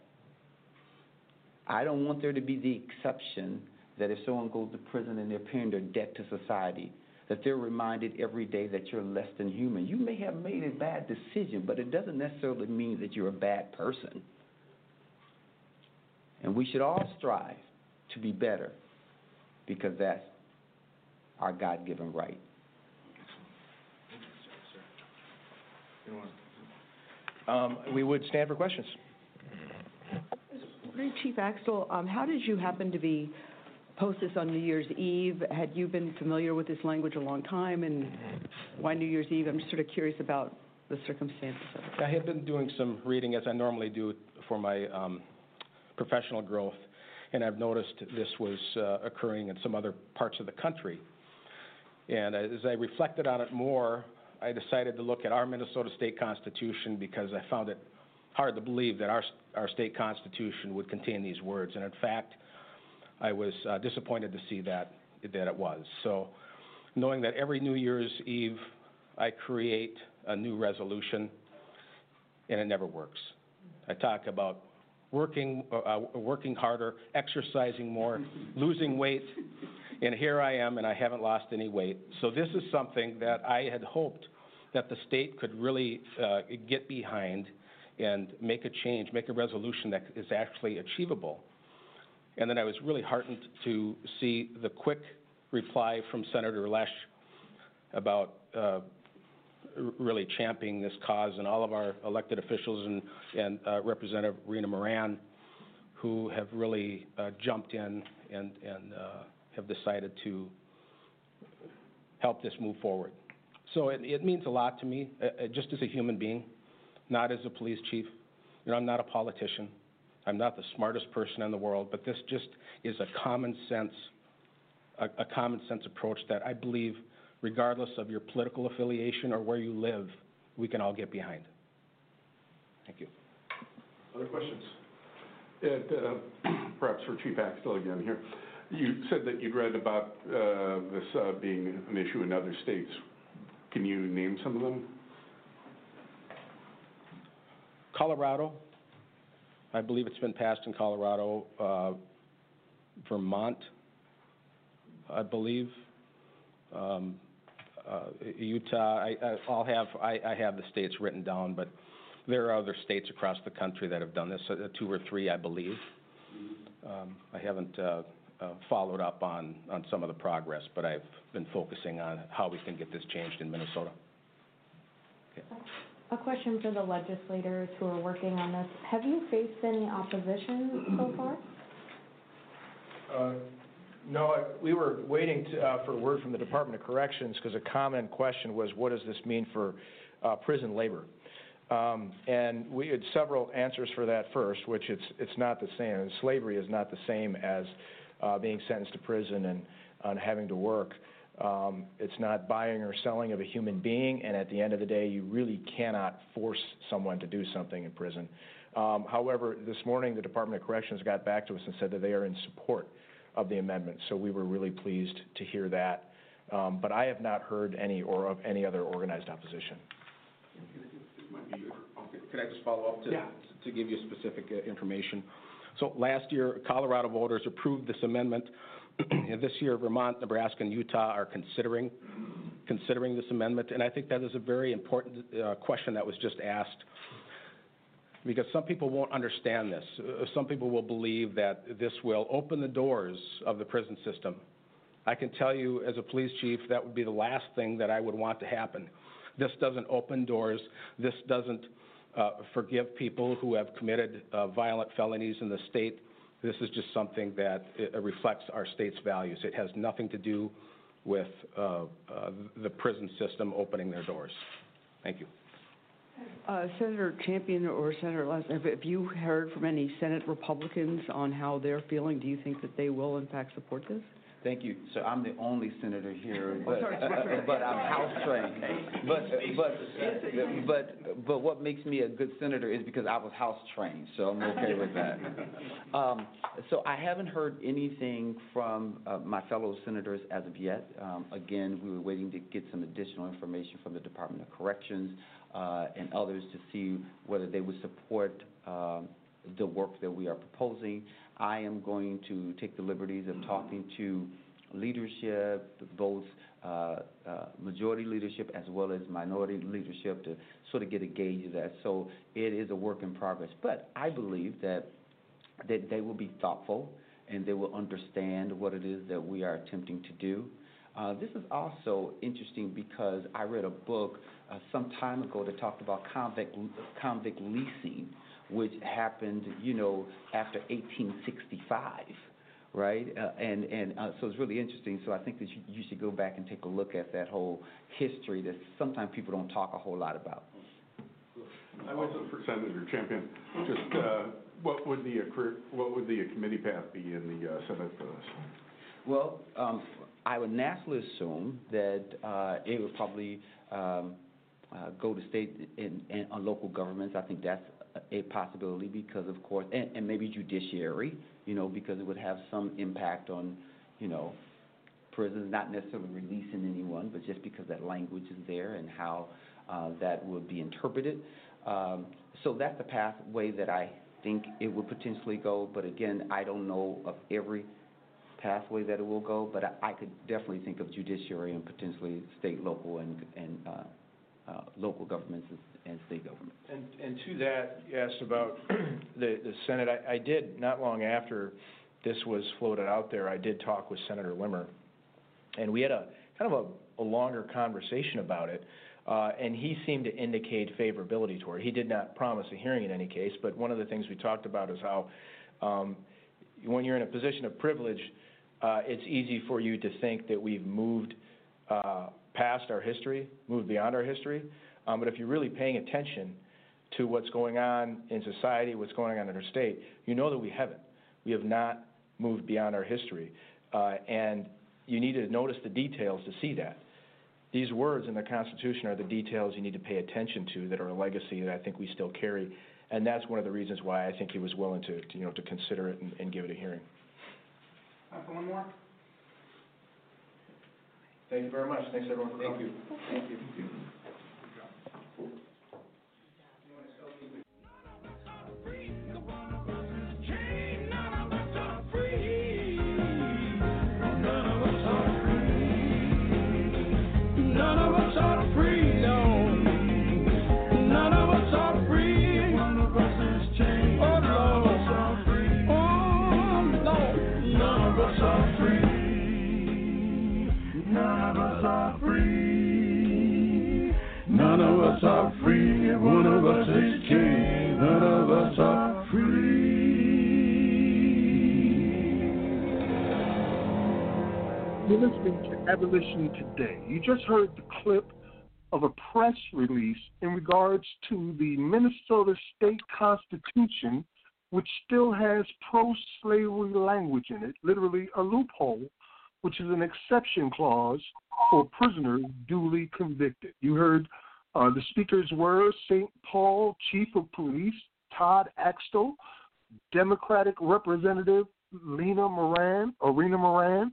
I don't want there to be the exception that if someone goes to prison and they're paying their debt to society, that they're reminded every day that you're less than human. You may have made a bad decision, but it doesn't necessarily mean that you're a bad person. And we should all strive to be better, because that's our God-given right. Um, we would stand for questions. Chief Axtell, um, how did you happen to be post this on New Year's Eve? Had you been familiar with this language a long time, and why New Year's Eve? I'm just sort of curious about the circumstances of it. I had been doing some reading, as I normally do for my um, professional growth, and I've noticed this was uh, occurring in some other parts of the country. And as I reflected on it more, I decided to look at our Minnesota state constitution, because I found it hard to believe that our our state constitution would contain these words. And in fact, I was uh, disappointed to see that that it was. So knowing that every New Year's Eve I create a new resolution, and it never works. I talk about working, uh, working harder, exercising more, losing weight. And here I am, and I haven't lost any weight. So this is something that I had hoped that the state could really uh, get behind and make a change, make a resolution that is actually achievable. And then I was really heartened to see the quick reply from Senator Lesh about uh, really championing this cause, and all of our elected officials and, and uh, Representative Rena Moran, who have really uh, jumped in and, and uh, have decided to help this move forward. So it, it means a lot to me, uh, just as a human being, not as a police chief. You know, I'm not a politician. I'm not the smartest person in the world, but this just is a common sense, a, a common sense approach that I believe, regardless of your political affiliation or where you live, we can all get behind. Thank you. Other questions? It, uh, perhaps for Chief Axtell again here. You said that you'd read about uh, this uh, being an issue in other states. Can you name some of them? Colorado. I believe it's been passed in Colorado. Uh, Vermont, I believe. Um, uh, Utah. I, I'll have. I, I have the states written down, but there are other states across the country that have done this. Uh, two or three, I believe. Um, I haven't uh, uh, followed up on on some of the progress, but I've been focusing on how we can get this changed in Minnesota. Okay. A question for the legislators who are working on this. Have you faced any opposition so far? Uh, no, I, we were waiting to, uh, for a word from the Department of Corrections, because a common question was, what does this mean for uh, prison labor? Um, and we had several answers for that first, which it's, it's not the same. And slavery is not the same as uh, being sentenced to prison and, and having to work. Um, it's not buying or selling of a human being, and at the end of the day, you really cannot force someone to do something in prison. Um, however, this morning, the Department of Corrections got back to us and said that they are in support of the amendment, so we were really pleased to hear that. Um, but I have not heard any or of any other organized opposition. It might be, okay. Could I just follow up to, yeah. to give you specific uh, information? So last year, Colorado voters approved this amendment. This year, Vermont, Nebraska, and Utah are considering considering this amendment, and I think that is a very important uh, question that was just asked, because some people won't understand this. Uh, some people will believe that this will open the doors of the prison system. I can tell you, as a police chief, that would be the last thing that I would want to happen. This doesn't open doors. This doesn't uh, forgive people who have committed uh, violent felonies in the state. This is just something that it reflects our state's values. It has nothing to do with uh, uh, the prison system opening their doors. Thank you. Uh, Senator Champion or Senator Lesnar, have you heard from any Senate Republicans on how they're feeling? Do you think that they will, in fact, support this? Thank you. So I'm the only senator here, but, uh, but I'm house trained. But, but, but, but what makes me a good senator is because I was house trained, so I'm okay with that. Um, so I haven't heard anything from uh, my fellow senators as of yet. Um, again, we were waiting to get some additional information from the Department of Corrections uh, and others to see whether they would support um, the work that we are proposing. I am going to take the liberties of talking to leadership, both uh, uh, majority leadership as well as minority leadership, to sort of get a gauge of that. So it is a work in progress. But I believe that, that they will be thoughtful and they will understand what it is that we are attempting to do. Uh, this is also interesting because I read a book uh, some time ago that talked about convict, convict leasing, which happened, you know, after eighteen sixty-five, right? Uh, and and uh, so it's really interesting. So I think that you, you should go back and take a look at that whole history that sometimes people don't talk a whole lot about. I wasn't for Senator Champion. Just uh, what would the what would the committee path be in the uh, Senate for this? Well, um, I would naturally assume that uh, it would probably um, uh, go to state and, and on local governments. I think that's a possibility, because of course, and, and maybe judiciary, you know, because it would have some impact on, you know, prisons, not necessarily releasing anyone, but just because that language is there and how uh, that would be interpreted. Um, so that's the pathway that I think it would potentially go, but again, I don't know of every pathway that it will go, but I, I could definitely think of judiciary and potentially state, local, and, and uh, Uh, local governments and state governments. And, and to that, you asked about the, the Senate. I, I did, not long after this was floated out there, I did talk with Senator Limmer, and we had a kind of a, a longer conversation about it, uh, and he seemed to indicate favorability toward it. He did not promise a hearing in any case, but one of the things we talked about is how um, when you're in a position of privilege, uh, it's easy for you to think that we've moved uh, past our history, moved beyond our history, um, but if you're really paying attention to what's going on in society, what's going on in our state, you know that we haven't. We have not moved beyond our history. Uh, and you need to notice the details to see that. These words in the Constitution are the details you need to pay attention to that are a legacy that I think we still carry. And that's one of the reasons why I think he was willing to, to you know, to consider it and, and give it a hearing. Time for one more. Thank you very much. Thanks, everyone, for coming. Thank you. Thank you. Are free, one of us is king, none of us are free. You're listening to Abolition Today. You just heard the clip of a press release in regards to the Minnesota State Constitution, which still has pro-slavery language in it, literally a loophole, which is an exception clause for prisoners duly convicted. You heard Uh, the speakers were Saint Paul Chief of Police Todd Axtell, Democratic Representative Lena Moran, Arena Moran,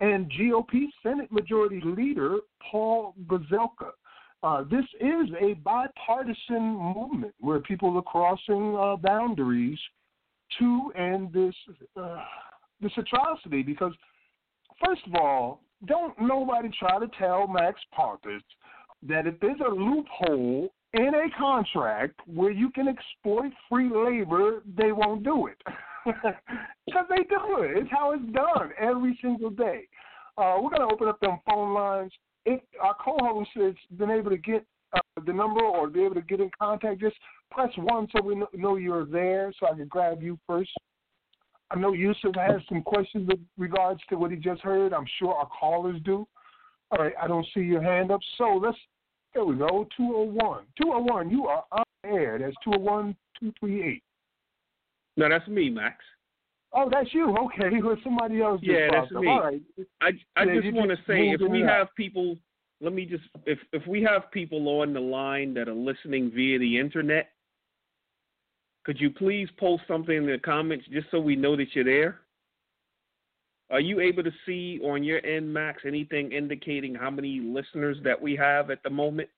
and G O P Senate Majority Leader Paul Gazelka. Uh, this is a bipartisan movement where people are crossing uh, boundaries to end this uh, this atrocity. Because first of all, don't nobody try to tell Max Parthas that if there's a loophole in a contract where you can exploit free labor, they won't do it. Because they do it. It's how it's done every single day. Uh, we're going to open up them phone lines. If our co-host has been able to get uh, the number or be able to get in contact, just press one so we know you're there so I can grab you first. I know Yusuf has some questions with regards to what he just heard. I'm sure our callers do. All right, I don't see your hand up, so let's, there we go, two oh one. two oh one, you are on air. That's two oh one, two three eight. No, that's me, Max. Oh, that's you. Okay, well, somebody else just Yeah, that's up. me. All right. I, I yeah, just want to say, if we have out. people, let me just, if, if we have people on the line that are listening via the internet, could you please post something in the comments just so we know that you're there? Are you able to see on your end, Max, anything indicating how many listeners that we have at the moment?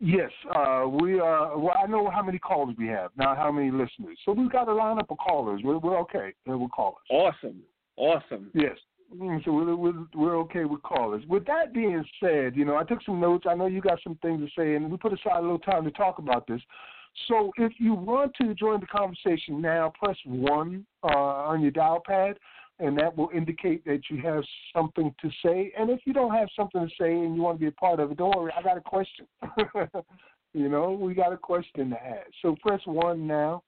Yes. Uh, we are, well, I know how many callers we have, not how many listeners. So we've got a lineup of callers. We're, we're okay with callers. Awesome. Awesome. Yes. So we're, we're, we're okay with callers. With that being said, you know, I took some notes. I know you got some things to say, and we put aside a little time to talk about this. So if you want to join the conversation now, press one uh, on your dial pad. And that will indicate that you have something to say. And if you don't have something to say and you want to be a part of it, don't worry, I got a question. You know, we got a question to ask. So press one now.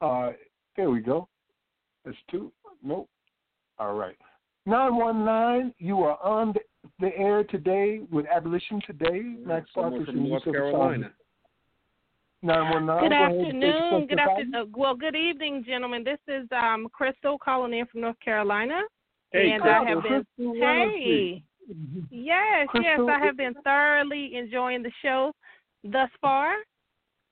Uh, there we go. That's two. Nope. All right. nine one nine, you are on the air today with Abolition Today. Max Parthas from North Carolina. nine one nine. Good afternoon. Good afternoon. Well, good evening, gentlemen. This is um, Crystal calling in from North Carolina. Hey, and Crystal. I have been Crystal, hey. Yes, Crystal. yes, I have been thoroughly enjoying the show thus far.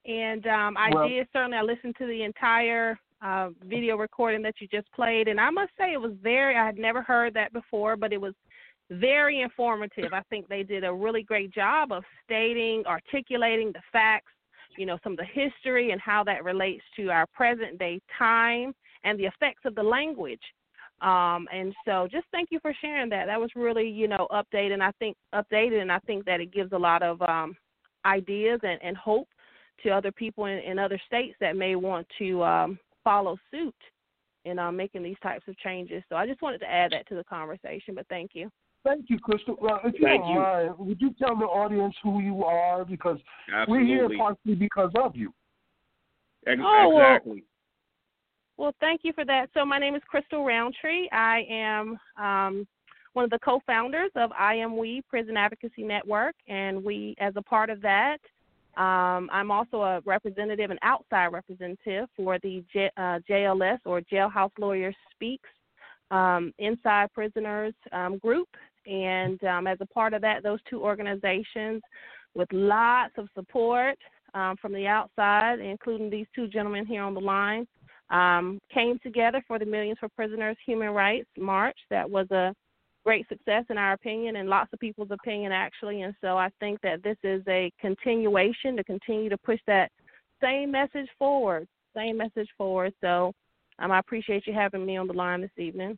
And um, I well, did certainly I listened to the entire uh, video recording that you just played, and I must say it was very I had never heard that before, but it was very informative. I think they did a really great job of stating, articulating the facts, you know, some of the history and how that relates to our present day time and the effects of the language. Um, and so just thank you for sharing that. That was really, you know, updated and I think updated. And I think that it gives a lot of um, ideas and, and hope to other people in, in other states that may want to um, follow suit in um, making these types of changes. So I just wanted to add that to the conversation, but thank you. Thank you, Crystal. Well, if you Thank don't you. mind, would you tell the audience who you are? Because Absolutely. we're here partly because of you. Exactly. Oh, well, well, thank you for that. So my name is Crystal Roundtree. I am um, one of the co-founders of I Am We Prison Advocacy Network, and we, as a part of that, um, I'm also a representative, an outside representative for the J- uh, J L S, or Jailhouse Lawyers Speaks, um, Inside Prisoners um, group. And um, as a part of that, those two organizations, with lots of support um, from the outside, including these two gentlemen here on the line, um, came together for the Millions for Prisoners Human Rights March. That was a great success in our opinion, and lots of people's opinion, actually. And so I think that this is a continuation to continue to push that same message forward, same message forward. So um, I appreciate you having me on the line this evening.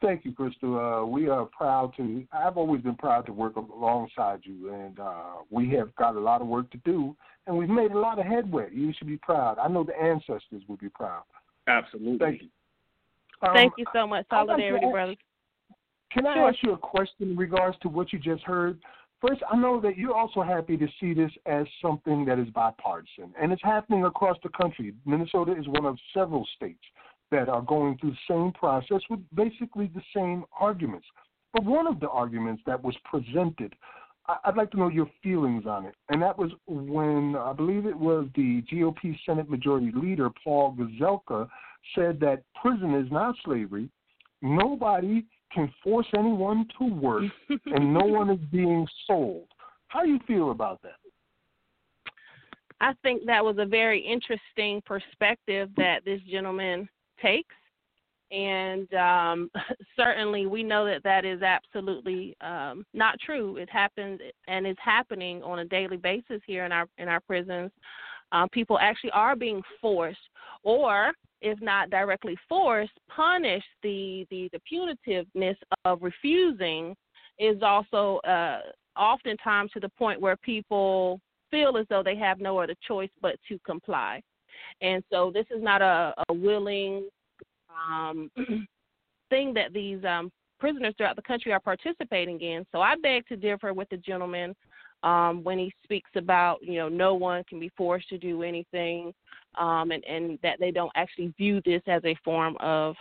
Thank you, Crystal. Uh, we are proud to, I've always been proud to work alongside you, and uh, we have got a lot of work to do, and we've made a lot of headway. You should be proud. I know the ancestors would be proud. Absolutely. Thank you. Um, Thank you so much. Solidarity, brothers. Can I ask you a question in regards to what you just heard? First, I know that you're also happy to see this as something that is bipartisan, and it's happening across the country. Minnesota is one of several states that are going through the same process with basically the same arguments. But one of the arguments that was presented, I'd like to know your feelings on it, and that was when I believe it was the G O P Senate Majority Leader, Paul Gazelka, said that prison is not slavery. Nobody can force anyone to work, and no one is being sold. How do you feel about that? I think that was a very interesting perspective that this gentleman takes, and um, certainly we know that that is absolutely um, not true. It happens, and it's happening on a daily basis here in our in our prisons. Um, people actually are being forced, or if not directly forced, punish the, the, the punitiveness of refusing is also uh, oftentimes to the point where people feel as though they have no other choice but to comply. And so this is not a, a willing um, thing that these um, prisoners throughout the country are participating in. So I beg to differ with the gentleman um, when he speaks about, you know, no one can be forced to do anything. Um, and, and that they don't actually view this as a form of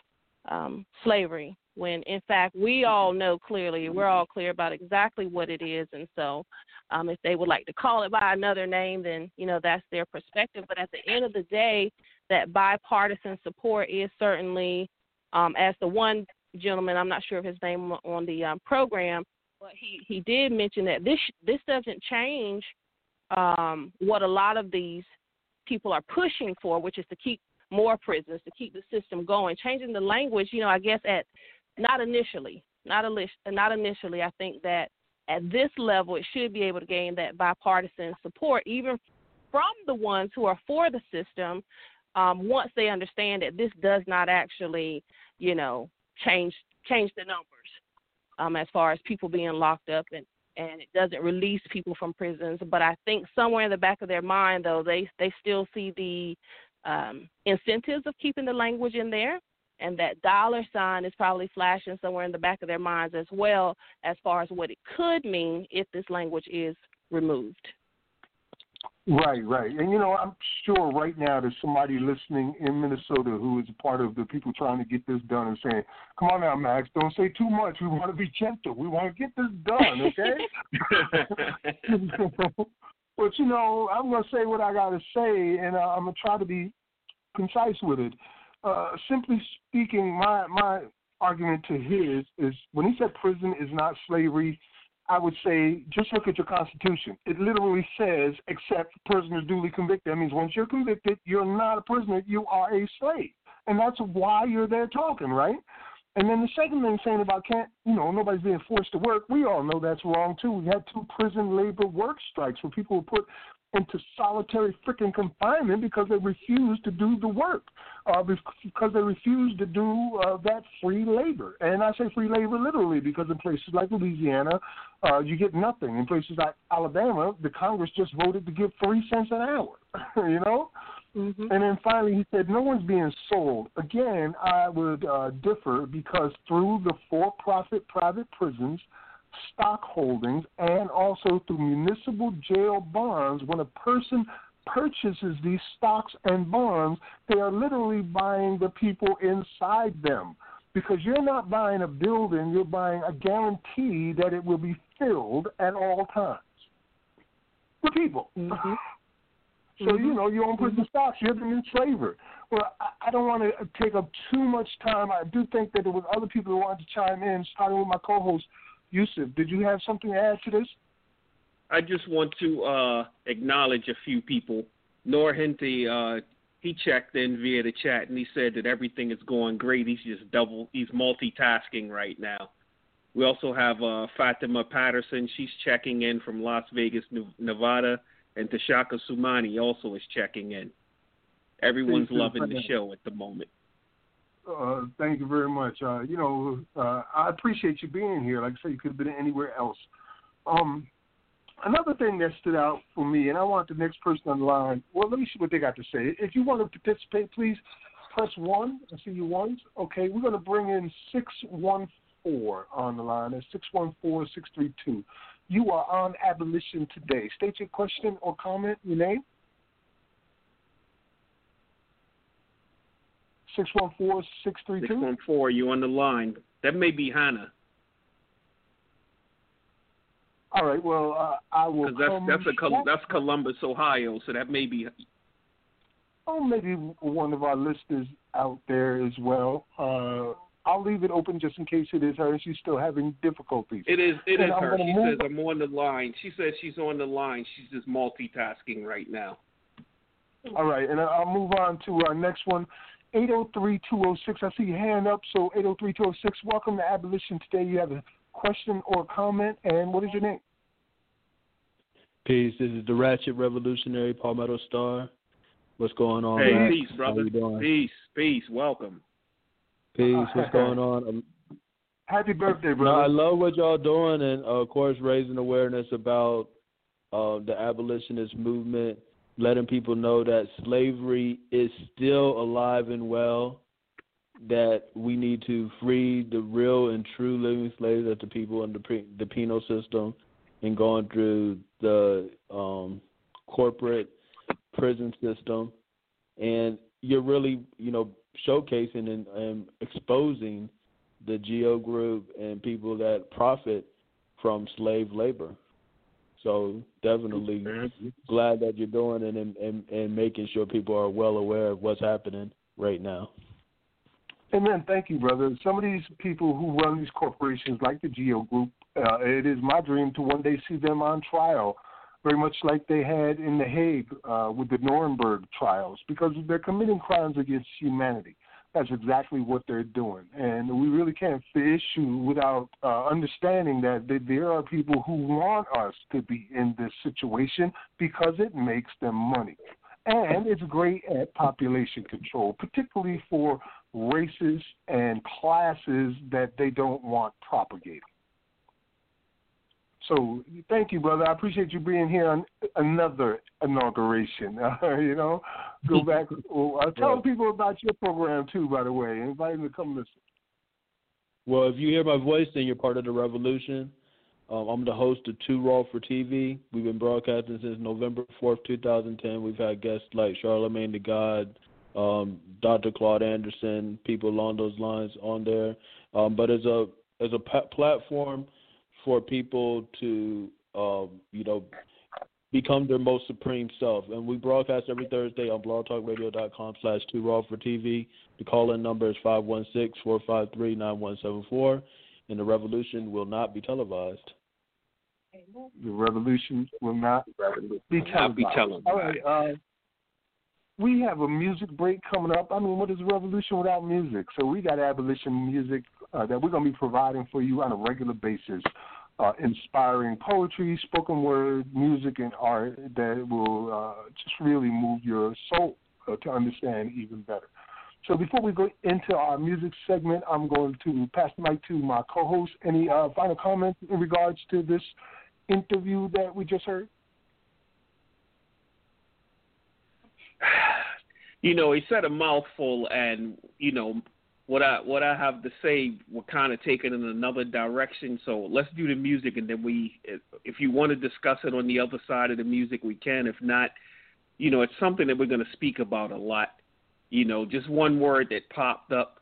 um, slavery, when, in fact, we all know clearly, we're all clear about exactly what it is. And so um, if they would like to call it by another name, then, you know, that's their perspective. But at the end of the day, that bipartisan support is certainly, um, as the one gentleman, I'm not sure of his name on the um, program, but he, he did mention that this, this doesn't change um, what a lot of these people are pushing for, which is to keep more prisons, to keep the system going. Changing the language, you know, I guess at not initially, not a list, not initially. I think that at this level, it should be able to gain that bipartisan support, even from the ones who are for the system. Um, once they understand that this does not actually, you know, change change the numbers um, as far as people being locked up and. And it doesn't release people from prisons. But I think somewhere in the back of their mind, though, they, they still see the um, incentives of keeping the language in there. And that dollar sign is probably flashing somewhere in the back of their minds as well, as far as what it could mean if this language is removed. Right, right. And, you know, I'm sure right now there's somebody listening in Minnesota who is a part of the people trying to get this done and saying, come on now, Max, don't say too much. We want to be gentle. We want to get this done, okay? But, you know, I'm going to say what I got to say, and uh, I'm going to try to be concise with it. Uh, simply speaking, my, my argument to his is when he said prison is not slavery, I would say just look at your Constitution. It literally says, except prisoners duly convicted. That means once you're convicted, you're not a prisoner. You are a slave. And that's why you're there talking, right? And then the second thing saying about can't, you know, nobody's being forced to work, we all know that's wrong, too. We had two prison labor work strikes where people were put into solitary freaking confinement because they refused to do the work, uh, because they refused to do uh, that free labor. And I say free labor literally because in places like Louisiana, uh, you get nothing. In places like Alabama, the Congress just voted to give three cents an hour, you know? Mm-hmm. And then finally he said, no one's being sold. Again, I would uh, differ, because through the for-profit private prisons, stock holdings, and also through municipal jail bonds, when a person purchases these stocks and bonds, they are literally buying the people inside them. Because you're not buying a building, you're buying a guarantee that it will be filled at all times. The people. Mm-hmm. So, mm-hmm. you know, you own prison mm-hmm. stocks, you're the new slaver. Well, I, I don't want to take up too much time. I do think that there were other people who wanted to chime in, starting with my co-host, Yusuf. Did you have something to add to this? I just want to uh, acknowledge a few people. Nor Hinty, uh, he checked in via the chat, and he said that everything is going great. He's just double, he's multitasking right now. We also have uh, Fatima Patterson. She's checking in from Las Vegas, Nevada. And Tashaka Sumani also is checking in. Everyone's loving the show at the moment. Uh, thank you very much. Uh, you know, uh, I appreciate you being here. Like I said, you could have been anywhere else. Um, another thing that stood out for me, and I want the next person on the line. Well, let me see what they got to say. If you want to participate, please press one. I see you once. Okay, we're going to bring in six one four on the line. That's six one four, six three two. You are on Abolition Today. State your question or comment, your name. six one four, six three two. six one four, you on the line. That may be Hannah. All right, well, uh, I will that's, come. That's, a Col- that's Columbus, Ohio, so that may be. Oh, maybe one of our listeners out there as well. Uh I'll leave it open just in case it is her. She's still having difficulties. It is It and is I'm her. She says, I'm on the line. She says she's on the line. She's just multitasking right now. All right, and I'll move on to our next one, eight oh three, two oh six. I see your hand up, so eight oh three, two oh six. Welcome to Abolition Today. You have a question or comment, and what is your name? Peace. This is the Ratchet Revolutionary Palmetto Star. What's going on? Hey, Max? Peace, brother. How you doing? Peace, peace. Welcome. Peace, what's going on? Happy birthday, bro. I love what y'all doing, and uh, of course raising awareness about uh, the abolitionist movement, letting people know that slavery is still alive and well, that we need to free the real and true living slaves of the people in the, pre- the penal system, and going through the um, corporate prison system. And you're really, you know, showcasing and, and exposing the G E O Group and people that profit from slave labor. So definitely glad that you're doing it and, and, and making sure people are well aware of what's happening right now. Amen. Thank you, brother. Some of these people who run these corporations like the G E O Group, uh, it is my dream to one day see them on trial, very much like they had in The Hague uh, with the Nuremberg trials, because they're committing crimes against humanity. That's exactly what they're doing. And we really can't face the issue without uh, understanding that there are people who want us to be in this situation because it makes them money. And it's great at population control, particularly for races and classes that they don't want propagated. So thank you, brother. I appreciate you being here on another inauguration. Uh, you know, go back. Uh, tell people about your program, too, by the way. Invite them to come listen. Well, if you hear my voice, then you're part of the revolution. Um, I'm the host of Too Raw for T V. We've been broadcasting since November fourth, two thousand ten. We've had guests like Charlemagne the God, um, Doctor Claude Anderson, people along those lines on there. Um, but as a, as a p- platform for people to, um, you know, become their most supreme self. And we broadcast every Thursday on blogtalkradio.com slash Too Raw for T V. The call-in number is five one six, four five three, nine one seven four, and the revolution will not be televised. The revolution will not be televised. All right, uh, we have a music break coming up. I mean, what is a revolution without music? So we got abolition music Uh, that we're going to be providing for you on a regular basis, uh, inspiring poetry, spoken word, music, and art that will uh, just really move your soul uh, to understand even better. So before we go into our music segment, I'm going to pass the mic to my co-host. Any uh, final comments in regards to this interview that we just heard? you know, he said a mouthful, and, you know, what I what I have to say, we're kind of taking in another direction. So let's do the music, and then we, if you want to discuss it on the other side of the music, we can. If not, you know, it's something that we're going to speak about a lot. You know, just one word that popped up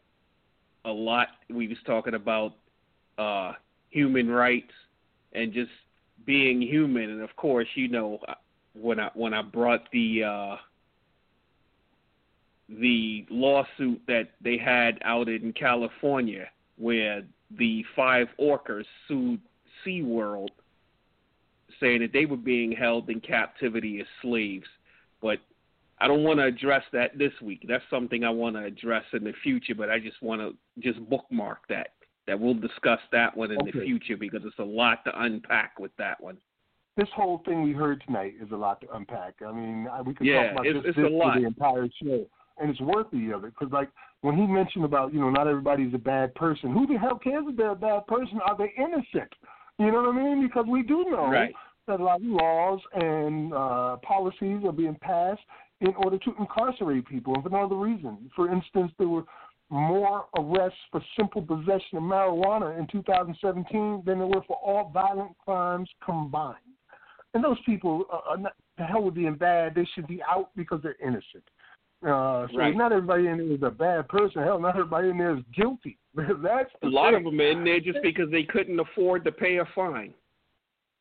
a lot. We was talking about uh, human rights and just being human. And, of course, you know, when I, when I brought the uh, the lawsuit that they had out in California where the five orcas sued SeaWorld saying that they were being held in captivity as slaves. But I don't want to address that this week. That's something I want to address in the future, but I just want to just bookmark that, that we'll discuss that one in okay. the future, because it's a lot to unpack with that one. This whole thing we heard tonight is a lot to unpack. I mean, we could yeah, talk about it's, this, it's this for the entire show. And it's worthy of it, because, like, when he mentioned about, you know, not everybody's a bad person, who the hell cares if they're a bad person? Are they innocent? You know what I mean? Because we do know right. that a lot of laws and uh, policies are being passed in order to incarcerate people, and for no other reason. For instance, there were more arrests for simple possession of marijuana in two thousand seventeen than there were for all violent crimes combined. And those people are not, the hell with being bad. They should be out because they're innocent. Uh, so right. not everybody in there is a bad person. Hell, not everybody in there is guilty. That's a lot thing. Of them are in there just because they couldn't afford to pay a fine.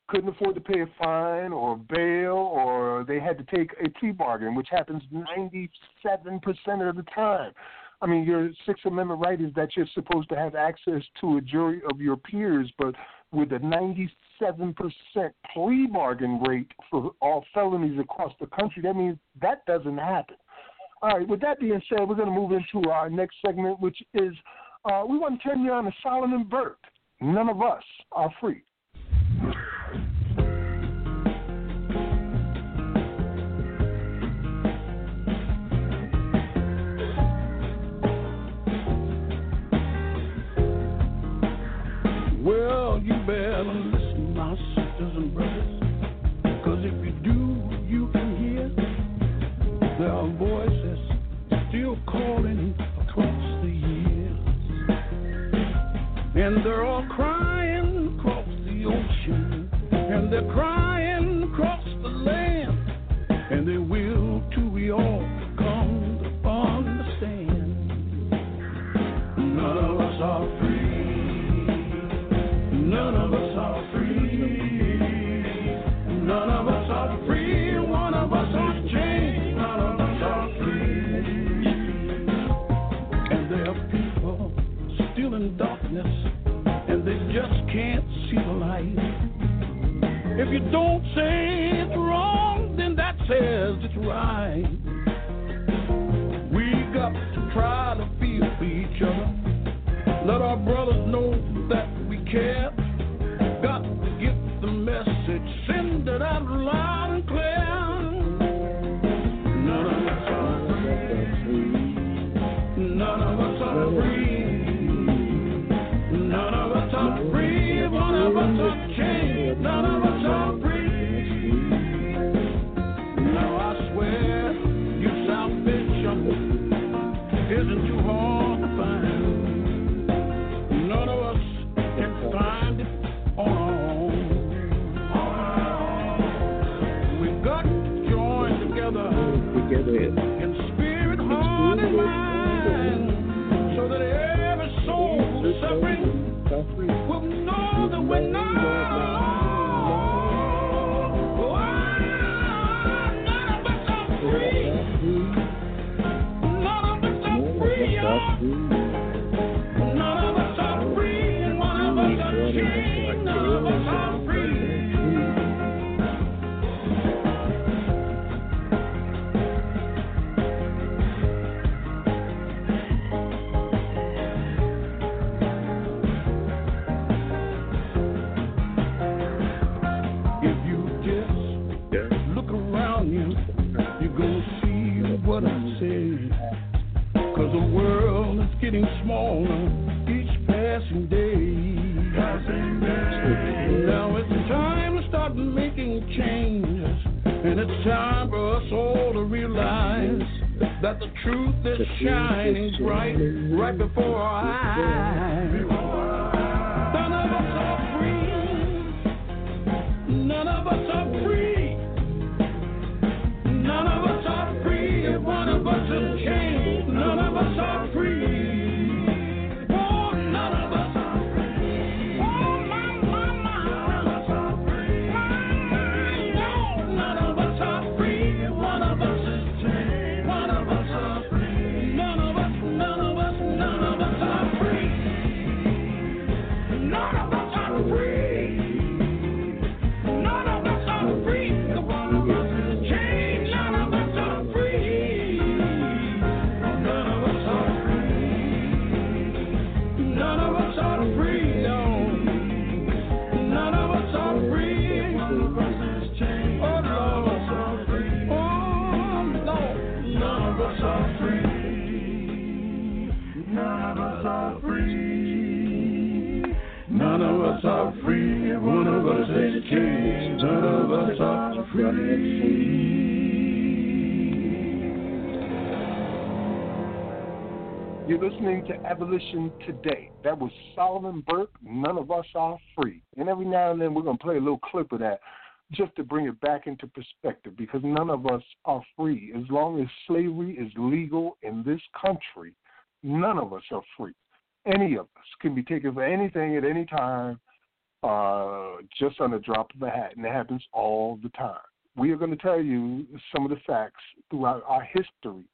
Couldn't afford to pay a fine or bail, or they had to take a plea bargain, which happens ninety-seven percent of the time. I mean, your Sixth Amendment right is that you're supposed to have access to a jury of your peers, but with a ninety-seven percent plea bargain rate for all felonies across the country, that means that doesn't happen. All right, with that being said, we're going to move into our next segment, which is uh, we want to turn you on to Solomon Burke. None of us are free. Well, you better listen, my sisters and brothers, because if you do, you can hear there are voices still calling across the years, and they're all crying across the ocean, and they're crying across the land, and they will till we all come to understand. None of us are free. None of us are free. None of us are free. One of us are chained. None of us are free. In darkness, and they just can't see the light. If you don't say it's wrong, then that says it's right. We got to try to feel for each other. Let our brothers know that we care. Got to get the message, send it out loud and clear. None of us are free. None of us are free. None of us are chained, none of us are free. Now I swear, your salvation isn't too hard to find. None of us can find it on our own. We've got to join together in spirit, heart, and mind, so that every soul who's suffering will know. We're not alone. Oh, none of us are free. None of us are free. None of us are free. And one of us are chained. None of us are that the truth is the shining truth is bright, shining right before our eyes. None of us are free. None of us are free. None of us are free. If one of us is chained, none of us are free. You're listening to Abolition Today. That was Solomon Burke, None of Us Are Free. And every now and then we're going to play a little clip of that just to bring it back into perspective, because none of us are free. As long as slavery is legal in this country, none of us are free. Any of us can be taken for anything at any time, uh, just on the drop of a hat, and it happens all the time. We are going to tell you some of the facts throughout our history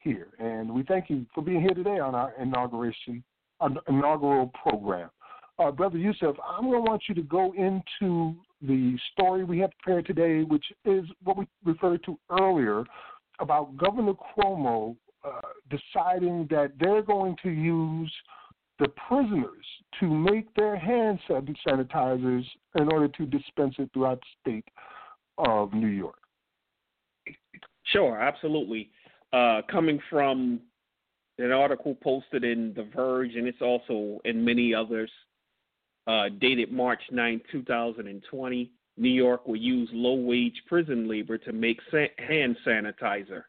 here, and we thank you for being here today on our inauguration, our inaugural program. Uh, Brother Yusuf, I'm going to want you to go into the story we have prepared today, which is what we referred to earlier about Governor Cuomo uh, deciding that they're going to use the prisoners to make their hand sanitizers in order to dispense it throughout the state of New York. Sure, absolutely. Uh, coming from an article posted in The Verge, and it's also in many others, uh, dated March ninth, two thousand twenty, New York will use low-wage prison labor to make san- hand sanitizer.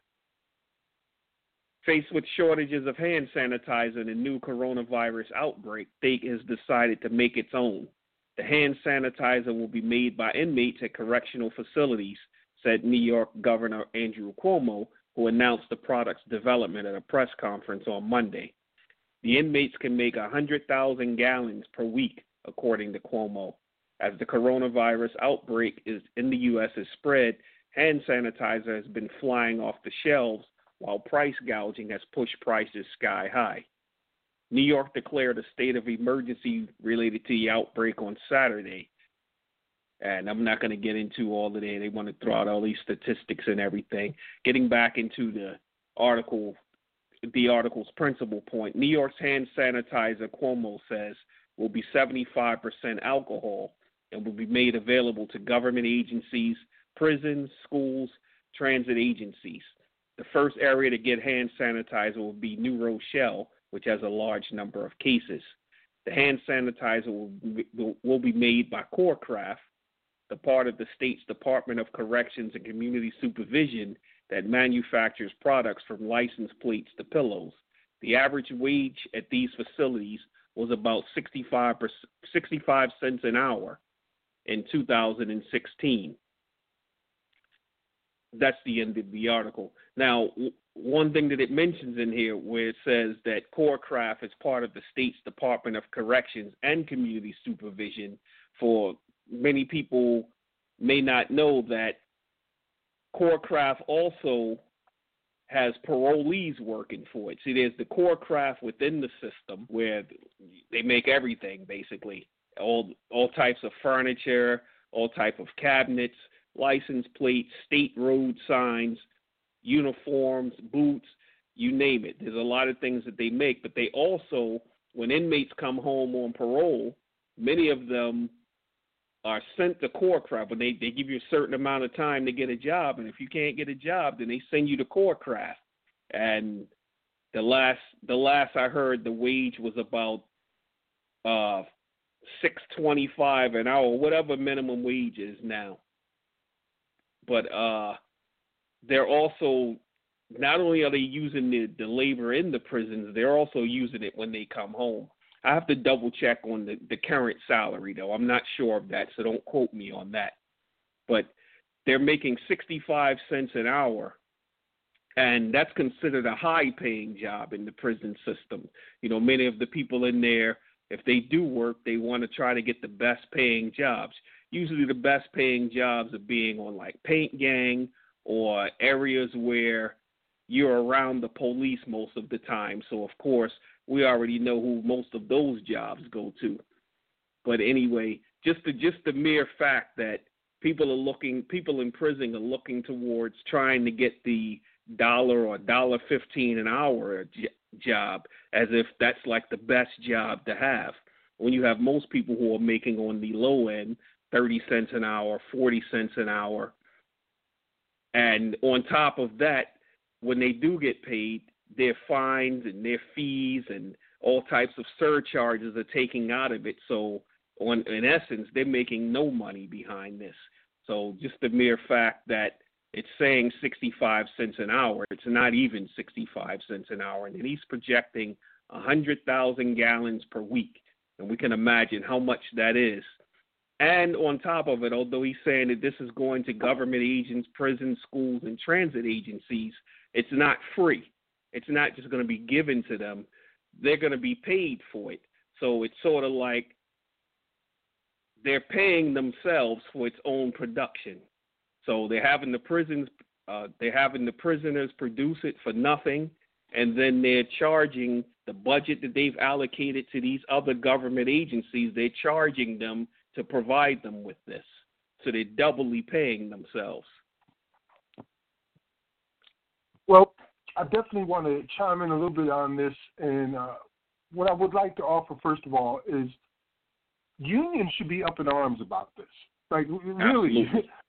Faced with shortages of hand sanitizer and a new coronavirus outbreak, state has decided to make its own. The hand sanitizer will be made by inmates at correctional facilities, said New York Governor Andrew Cuomo, who announced the product's development at a press conference on Monday. The inmates can make one hundred thousand gallons per week, according to Cuomo. As the coronavirus outbreak is in the U S is spread, hand sanitizer has been flying off the shelves, while price gouging has pushed prices sky high. New York declared a state of emergency related to the outbreak on Saturday. And I'm not going to get into all of that. They want to throw out all these statistics and everything. Getting back into the article, the article's principal point, New York's hand sanitizer, Cuomo says, will be seventy-five percent alcohol and will be made available to government agencies, prisons, schools, transit agencies. The first area to get hand sanitizer will be New Rochelle, which has a large number of cases. The hand sanitizer will, will be made by Corcraft, the part of the state's Department of Corrections and Community Supervision that manufactures products from license plates to pillows. The average wage at these facilities was about sixty-five cents an hour in two thousand sixteen. That's the end of the article. Now, one thing that it mentions in here where it says that Corcraft is part of the state's Department of Corrections and Community Supervision. For many people may not know that Corcraft also has parolees working for it. See, there's the Corcraft within the system where they make everything, basically. All all types of furniture, all type of cabinets, license plates, state road signs, uniforms, boots, you name it. There's a lot of things that they make, but they also, when inmates come home on parole, many of them are sent to Corcraft. When they, they give you a certain amount of time to get a job, and if you can't get a job, then they send you to Corcraft. And the last the last I heard, the wage was about uh, six twenty-five an hour, whatever minimum wage is now. But uh, they're also not only are they using the, the labor in the prisons, they're also using it when they come home. I have to double check on the, the current salary, though. I'm not sure of that, so don't quote me on that. But they're making sixty-five cents an hour, and that's considered a high-paying job in the prison system. You know, many of the people in there, if they do work, they want to try to get the best-paying jobs. Usually the best-paying jobs are being on, like, paint gang or areas where you're around the police most of the time. So, of course, we already know who most of those jobs go to. But anyway, just the, just the mere fact that people are looking, people in prison are looking towards trying to get the dollar or one dollar fifteen an hour j- job as if that's like the best job to have. When you have most people who are making on the low end thirty cents an hour, forty cents an hour. And on top of that, when they do get paid, their fines and their fees and all types of surcharges are taking out of it. So on, in essence, they're making no money behind this. So just the mere fact that it's saying sixty-five cents an hour, it's not even sixty-five cents an hour. And he's projecting one hundred thousand gallons per week. And we can imagine how much that is. And on top of it, although he's saying that this is going to government agents, prisons, schools, and transit agencies, it's not free. It's not just going to be given to them. They're going to be paid for it. So it's sort of like they're paying themselves for its own production. So they're having the prisons, uh, they're having the prisoners produce it for nothing, and then they're charging the budget that they've allocated to these other government agencies. They're charging them to provide them with this. So they're doubly paying themselves. Well, I definitely want to chime in a little bit on this, and uh, what I would like to offer, first of all, is unions should be up in arms about this. Like, really,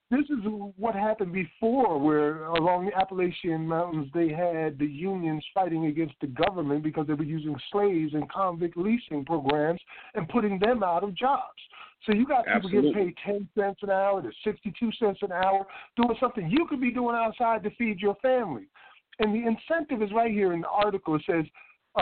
this is what happened before, where along the Appalachian Mountains they had the unions fighting against the government because they were using slaves and convict leasing programs and putting them out of jobs. So you got people Absolutely. Getting paid ten cents an hour to sixty-two cents an hour doing something you could be doing outside to feed your family. And the incentive is right here in the article. It says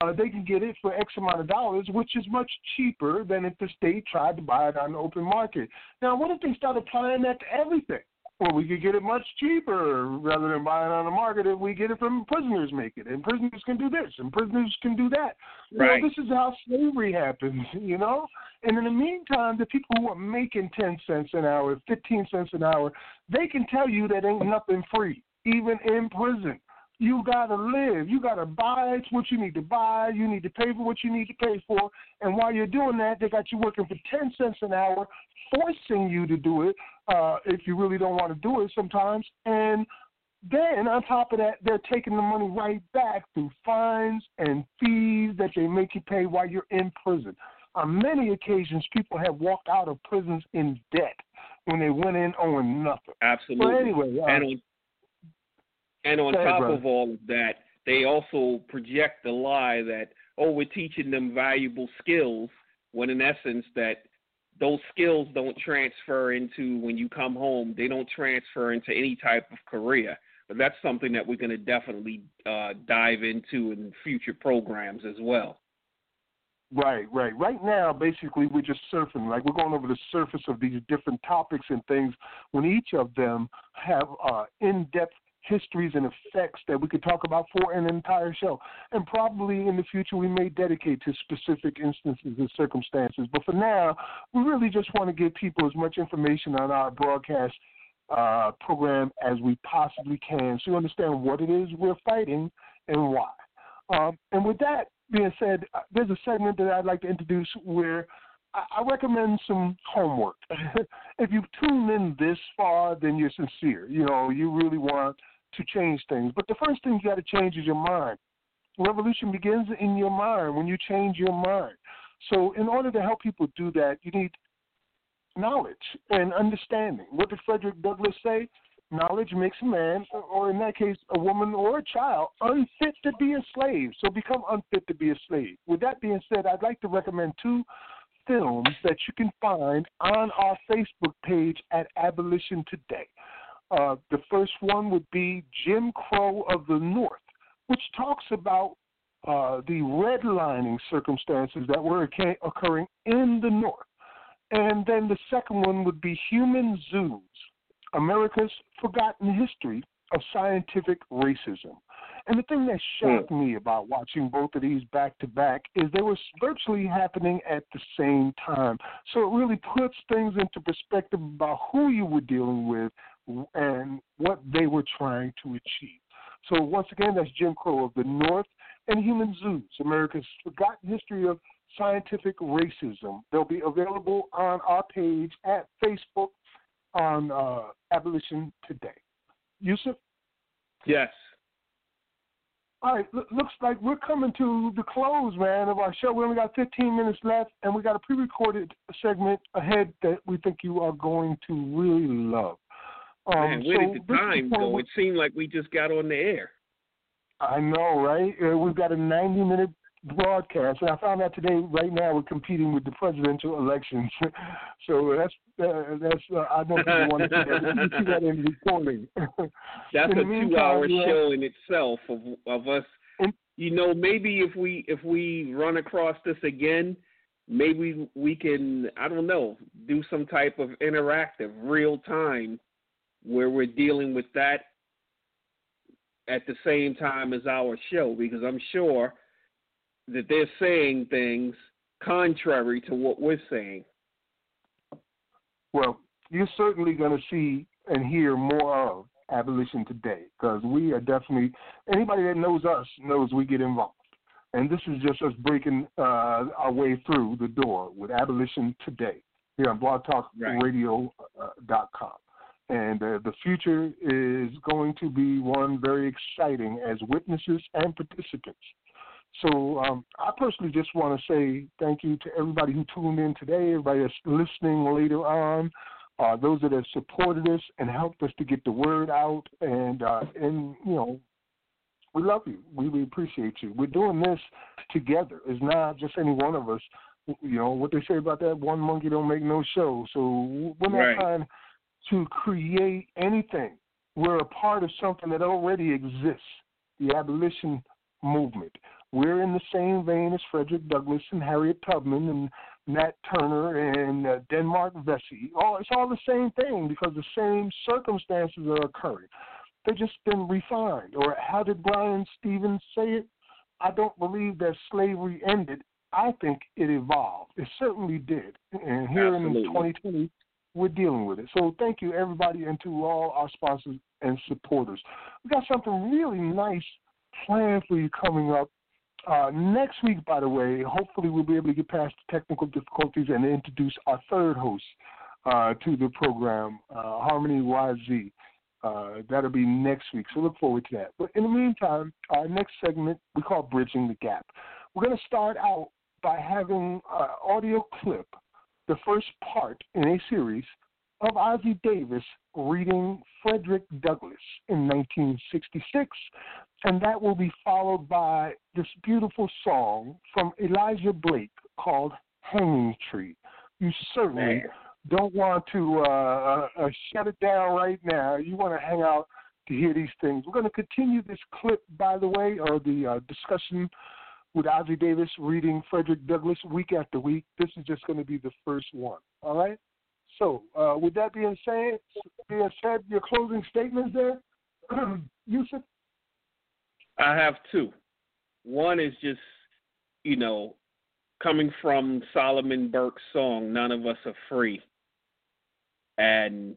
uh, they can get it for X amount of dollars, which is much cheaper than if the state tried to buy it on the open market. Now, what if they start applying that to everything? Well, we could get it much cheaper rather than buying it on the market if we get it from prisoners make it, and prisoners can do this, and prisoners can do that. Right. You know, this is how slavery happens, you know? And in the meantime, the people who are making ten cents an hour, fifteen cents an hour, they can tell you that ain't nothing free, even in prison. You got to live. You got to buy what you need to buy. You need to pay for what you need to pay for. And while you're doing that, they got you working for ten cents an hour, forcing you to do it uh, if you really don't want to do it sometimes. And then on top of that, they're taking the money right back through fines and fees that they make you pay while you're in prison. On many occasions, people have walked out of prisons in debt when they went in owing nothing. Absolutely. But anyway, uh, and- And on That's top right. of all of that, they also project the lie that, oh, we're teaching them valuable skills, when in essence that those skills don't transfer into when you come home. They don't transfer into any type of career. But that's something that we're going to definitely uh, dive into in future programs as well. Right, right. Right now, basically, we're just surfing. Like, we're going over the surface of these different topics and things when each of them have uh, in-depth histories and effects that we could talk about for an entire show. And probably in the future we may dedicate to specific instances and circumstances. But for now, we really just want to give people as much information on our broadcast uh, program as we possibly can so you understand what it is we're fighting and why. Um, and with that being said, there's a segment that I'd like to introduce where I recommend some homework. If you've tuned in this far, then you're sincere. You know, you really want to change things. But the first thing you got to change is your mind. Revolution begins in your mind when you change your mind. So in order to help people do that, you need knowledge and understanding. What did Frederick Douglass say? Knowledge makes a man, or in that case, a woman or a child, unfit to be a slave. So become unfit to be a slave. With that being said, I'd like to recommend two films that you can find on our Facebook page at Abolition Today. Uh, the first one would be Jim Crow of the North, which talks about uh, the redlining circumstances that were occurring in the North. And then the second one would be Human Zoos, America's Forgotten History of Scientific Racism. And the thing that shocked me about watching both of these back to back is they were virtually happening at the same time. So it really puts things into perspective about who you were dealing with and what they were trying to achieve. So once again, that's Jim Crow of the North and Human Zoos, America's Forgotten History of Scientific Racism. They'll be available on our page at Facebook on uh, Abolition Today. Yusuf? Yes. All right, L- looks like we're coming to the close, man, of our show. We only got fifteen minutes left, and we got a pre-recorded segment ahead that we think you are going to really love. Um, man, where so did the time go? It seemed like we just got on the air. I know, right? We've got a ninety-minute broadcast, and I found out today, right now, we're competing with the presidential elections. so that's, uh, that's uh, I don't think want to see that in recording. That's in a two-hour yeah. show in itself of, of us. And, you know, maybe if we if we run across this again, maybe we can, I don't know, do some type of interactive, real-time, where we're dealing with that at the same time as our show, because I'm sure that they're saying things contrary to what we're saying. Well, you're certainly going to see and hear more of Abolition Today, because we are definitely, anybody that knows us knows we get involved. And this is just us breaking uh, our way through the door with Abolition Today here on blog talk radio dot com. And uh, the future is going to be one very exciting as witnesses and participants. So um, I personally just want to say thank you to everybody who tuned in today, everybody that's listening later on, uh, those that have supported us and helped us to get the word out. And, uh, and you know, we love you. We, we appreciate you. We're doing this together. It's not just any one of us. You know, what they say about that, one monkey don't make no show. So we're not right. trying to create anything. We're a part of something that already exists, the abolition movement. We're in the same vein as Frederick Douglass and Harriet Tubman and Nat Turner and uh, Denmark Vesey. All, it's all the same thing, because the same circumstances are occurring. They've just been refined. Or how did Brian Stevens say it? I don't believe that slavery ended. I think it evolved. It certainly did. And here Absolutely. in twenty twenty, we're dealing with it. So thank you, everybody, and to all our sponsors and supporters. We got something really nice planned for you coming up. Uh, next week, by the way, hopefully we'll be able to get past the technical difficulties and introduce our third host uh, to the program, uh, Harmony Y Z. Uh, that'll be next week, so look forward to that. But in the meantime, our next segment we call Bridging the Gap. We're going to start out by having an audio clip, the first part in a series, of Ossie Davis reading Frederick Douglass in nineteen sixty-six, and that will be followed by this beautiful song from Elijah Blake called Hanging Tree. You certainly Man. don't want to uh, uh, shut it down right now. You want to hang out to hear these things. We're going to continue this clip, by the way, or the uh, discussion with Ossie Davis reading Frederick Douglass week after week. This is just going to be the first one, all right? So, uh, with that being said, being said, your closing statements there, Yusuf? I have two. One is just, you know, coming from Solomon Burke's song, None of Us Are Free. And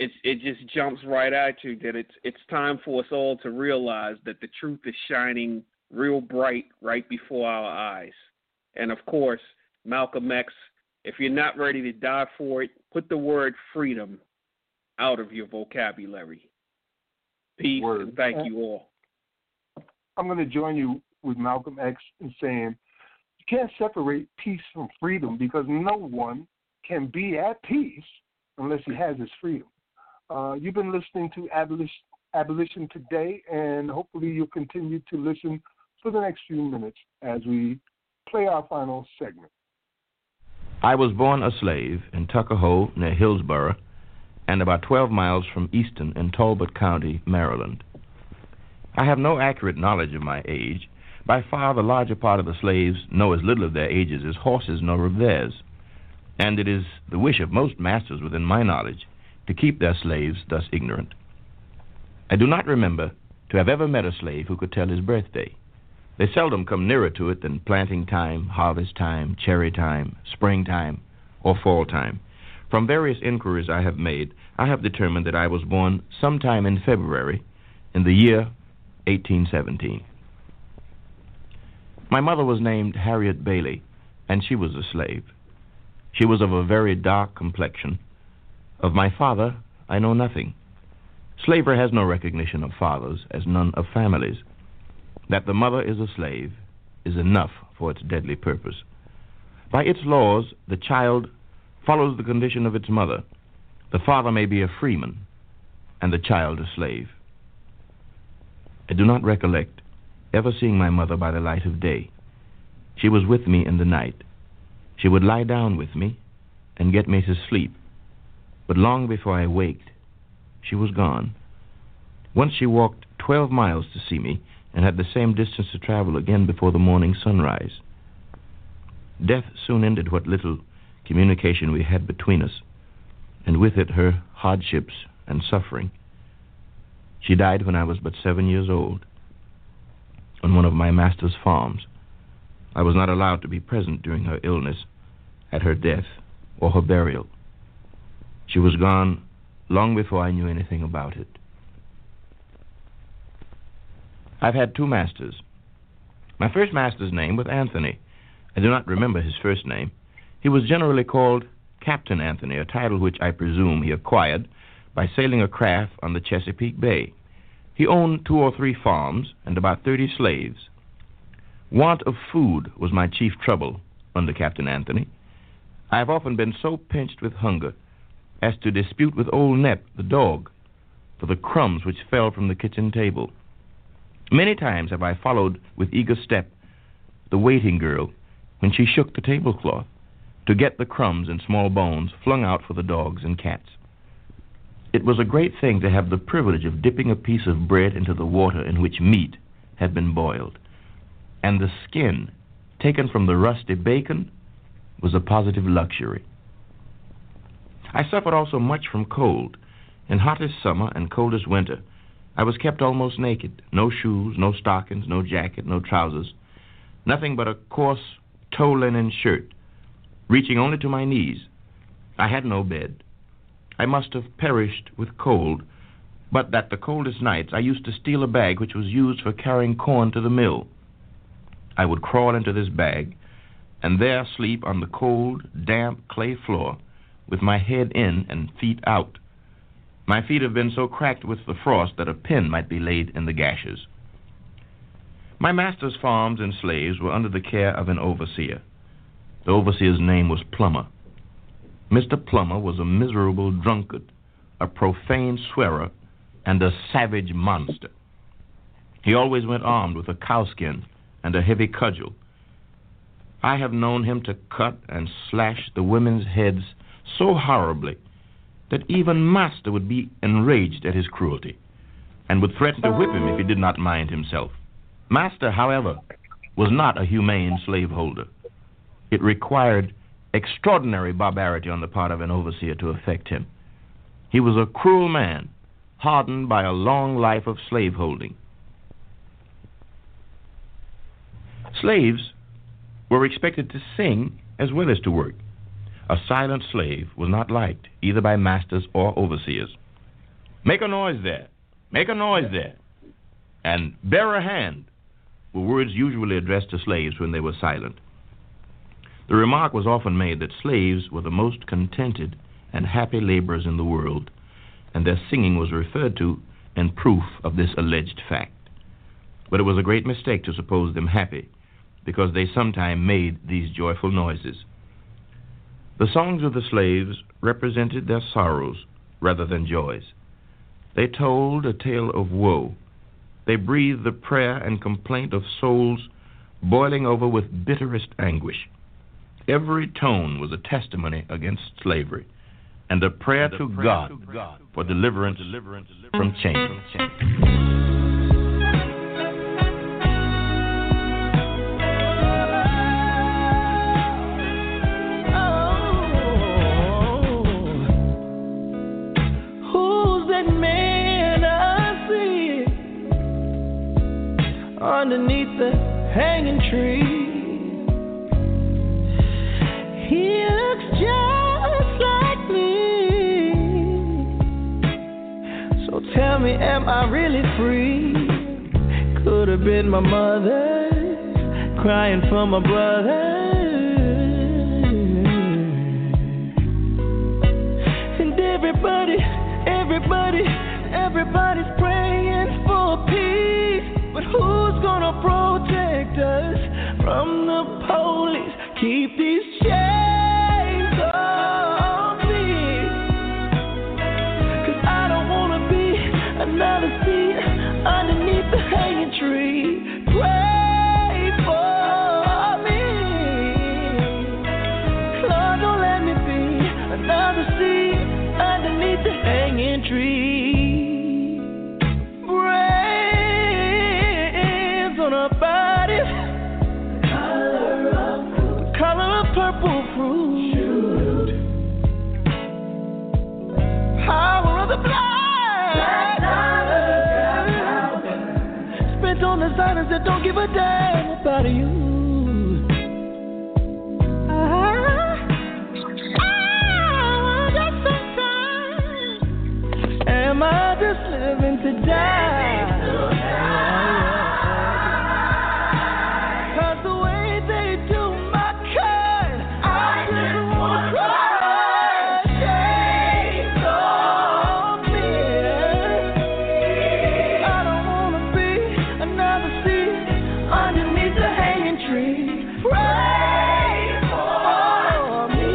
it, it just jumps right at you that it's, it's time for us all to realize that the truth is shining real bright right before our eyes. And, of course, Malcolm X, if you're not ready to die for it, put the word freedom out of your vocabulary. Peace word. and thank you all. I'm going to join you with Malcolm X in saying you can't separate peace from freedom, because no one can be at peace unless he has his freedom. Uh, you've been listening to Abolition, Abolition Today, and hopefully you'll continue to listen for the next few minutes as we play our final segment. I was born a slave in Tuckahoe near Hillsborough and about twelve miles from Easton in Talbot County, Maryland. I have no accurate knowledge of my age. By far the larger part of the slaves know as little of their ages as horses know of theirs, and it is the wish of most masters within my knowledge to keep their slaves thus ignorant. I do not remember to have ever met a slave who could tell his birthday. They seldom come nearer to it than planting time, harvest time, cherry time, spring time, or fall time. From various inquiries I have made, I have determined that I was born sometime in February in the year eighteen seventeen. My mother was named Harriet Bailey, and she was a slave. She was of a very dark complexion. Of my father, I know nothing. Slavery has no recognition of fathers, as none of families. That the mother is a slave is enough for its deadly purpose. By its laws, the child follows the condition of its mother. The father may be a freeman, and the child a slave. I do not recollect ever seeing my mother by the light of day. She was with me in the night. She would lie down with me and get me to sleep, but long before I waked, she was gone. Once she walked twelve miles to see me and had the same distance to travel again before the morning sunrise. Death soon ended what little communication we had between us, and with it her hardships and suffering. She died when I was but seven years old, on one of my master's farms. I was not allowed to be present during her illness, at her death, or her burial. She was gone long before I knew anything about it. I've had two masters. My first master's name was Anthony. I do not remember his first name. He was generally called Captain Anthony, a title which I presume he acquired by sailing a craft on the Chesapeake Bay. He owned two or three farms and about thirty slaves. Want of food was my chief trouble under Captain Anthony. I have often been so pinched with hunger as to dispute with old Nep, the dog, for the crumbs which fell from the kitchen table. Many times have I followed with eager step the waiting girl when she shook the tablecloth to get the crumbs and small bones flung out for the dogs and cats. It was a great thing to have the privilege of dipping a piece of bread into the water in which meat had been boiled, and the skin taken from the rusty bacon was a positive luxury. I suffered also much from cold. In hottest summer and coldest winter, I was kept almost naked, no shoes, no stockings, no jacket, no trousers, nothing but a coarse tow linen shirt, reaching only to my knees. I had no bed. I must have perished with cold, but that the coldest nights I used to steal a bag which was used for carrying corn to the mill. I would crawl into this bag and there sleep on the cold, damp clay floor with my head in and feet out. My feet have been so cracked with the frost that a pin might be laid in the gashes. My master's farms and slaves were under the care of an overseer. The overseer's name was Plummer. Mister Plummer was a miserable drunkard, a profane swearer, and a savage monster. He always went armed with a cowskin and a heavy cudgel. I have known him to cut and slash the women's heads so horribly that even master would be enraged at his cruelty and would threaten to whip him if he did not mind himself. Master, however, was not a humane slaveholder. It required extraordinary barbarity on the part of an overseer to affect him. He was a cruel man, hardened by a long life of slaveholding. Slaves were expected to sing as well as to work. A silent slave was not liked, either by masters or overseers. Make a noise there, make a noise there, and bear a hand were words usually addressed to slaves when they were silent. The remark was often made that slaves were the most contented and happy laborers in the world, and their singing was referred to in proof of this alleged fact. But it was a great mistake to suppose them happy, because they sometimes made these joyful noises. The songs of the slaves represented their sorrows rather than joys. They told a tale of woe. They breathed the prayer and complaint of souls boiling over with bitterest anguish. Every tone was a testimony against slavery, and a prayer to God for deliverance from chains. Underneath the hanging tree, he looks just like me. So tell me, am I really free? Could have been my mother crying for my brother. And everybody, everybody, everybody's praying for peace. But who's gonna protect us from the police? Keep these chains off me, 'cause I don't wanna be another seed underneath the hanging tree. Pray for me, Lord, don't let me be another seed underneath the hanging tree. Designers that don't give a damn about you. I, I just sometimes. Am I just living to die? 'Cause the way they do my kind, I, I just wanna cry. Shades on me. I don't wanna be another. Underneath the hanging tree, pray for me.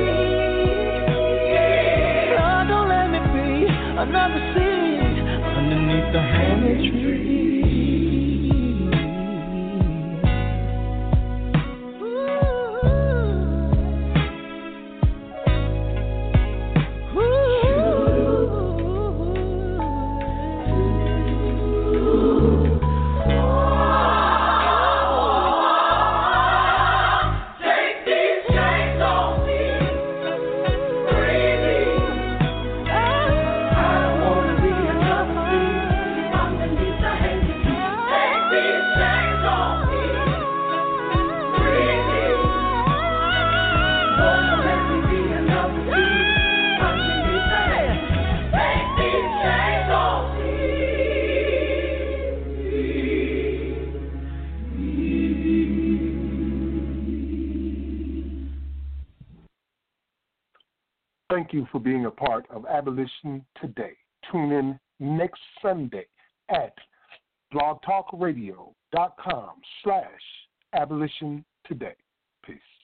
Oh, don't let me be another seed underneath the hanging tree. Ooh. Ooh. Ooh. Thank you for being a part of Abolition Today. Tune in next Sunday at blog talk radio dot com slash abolition today. Peace.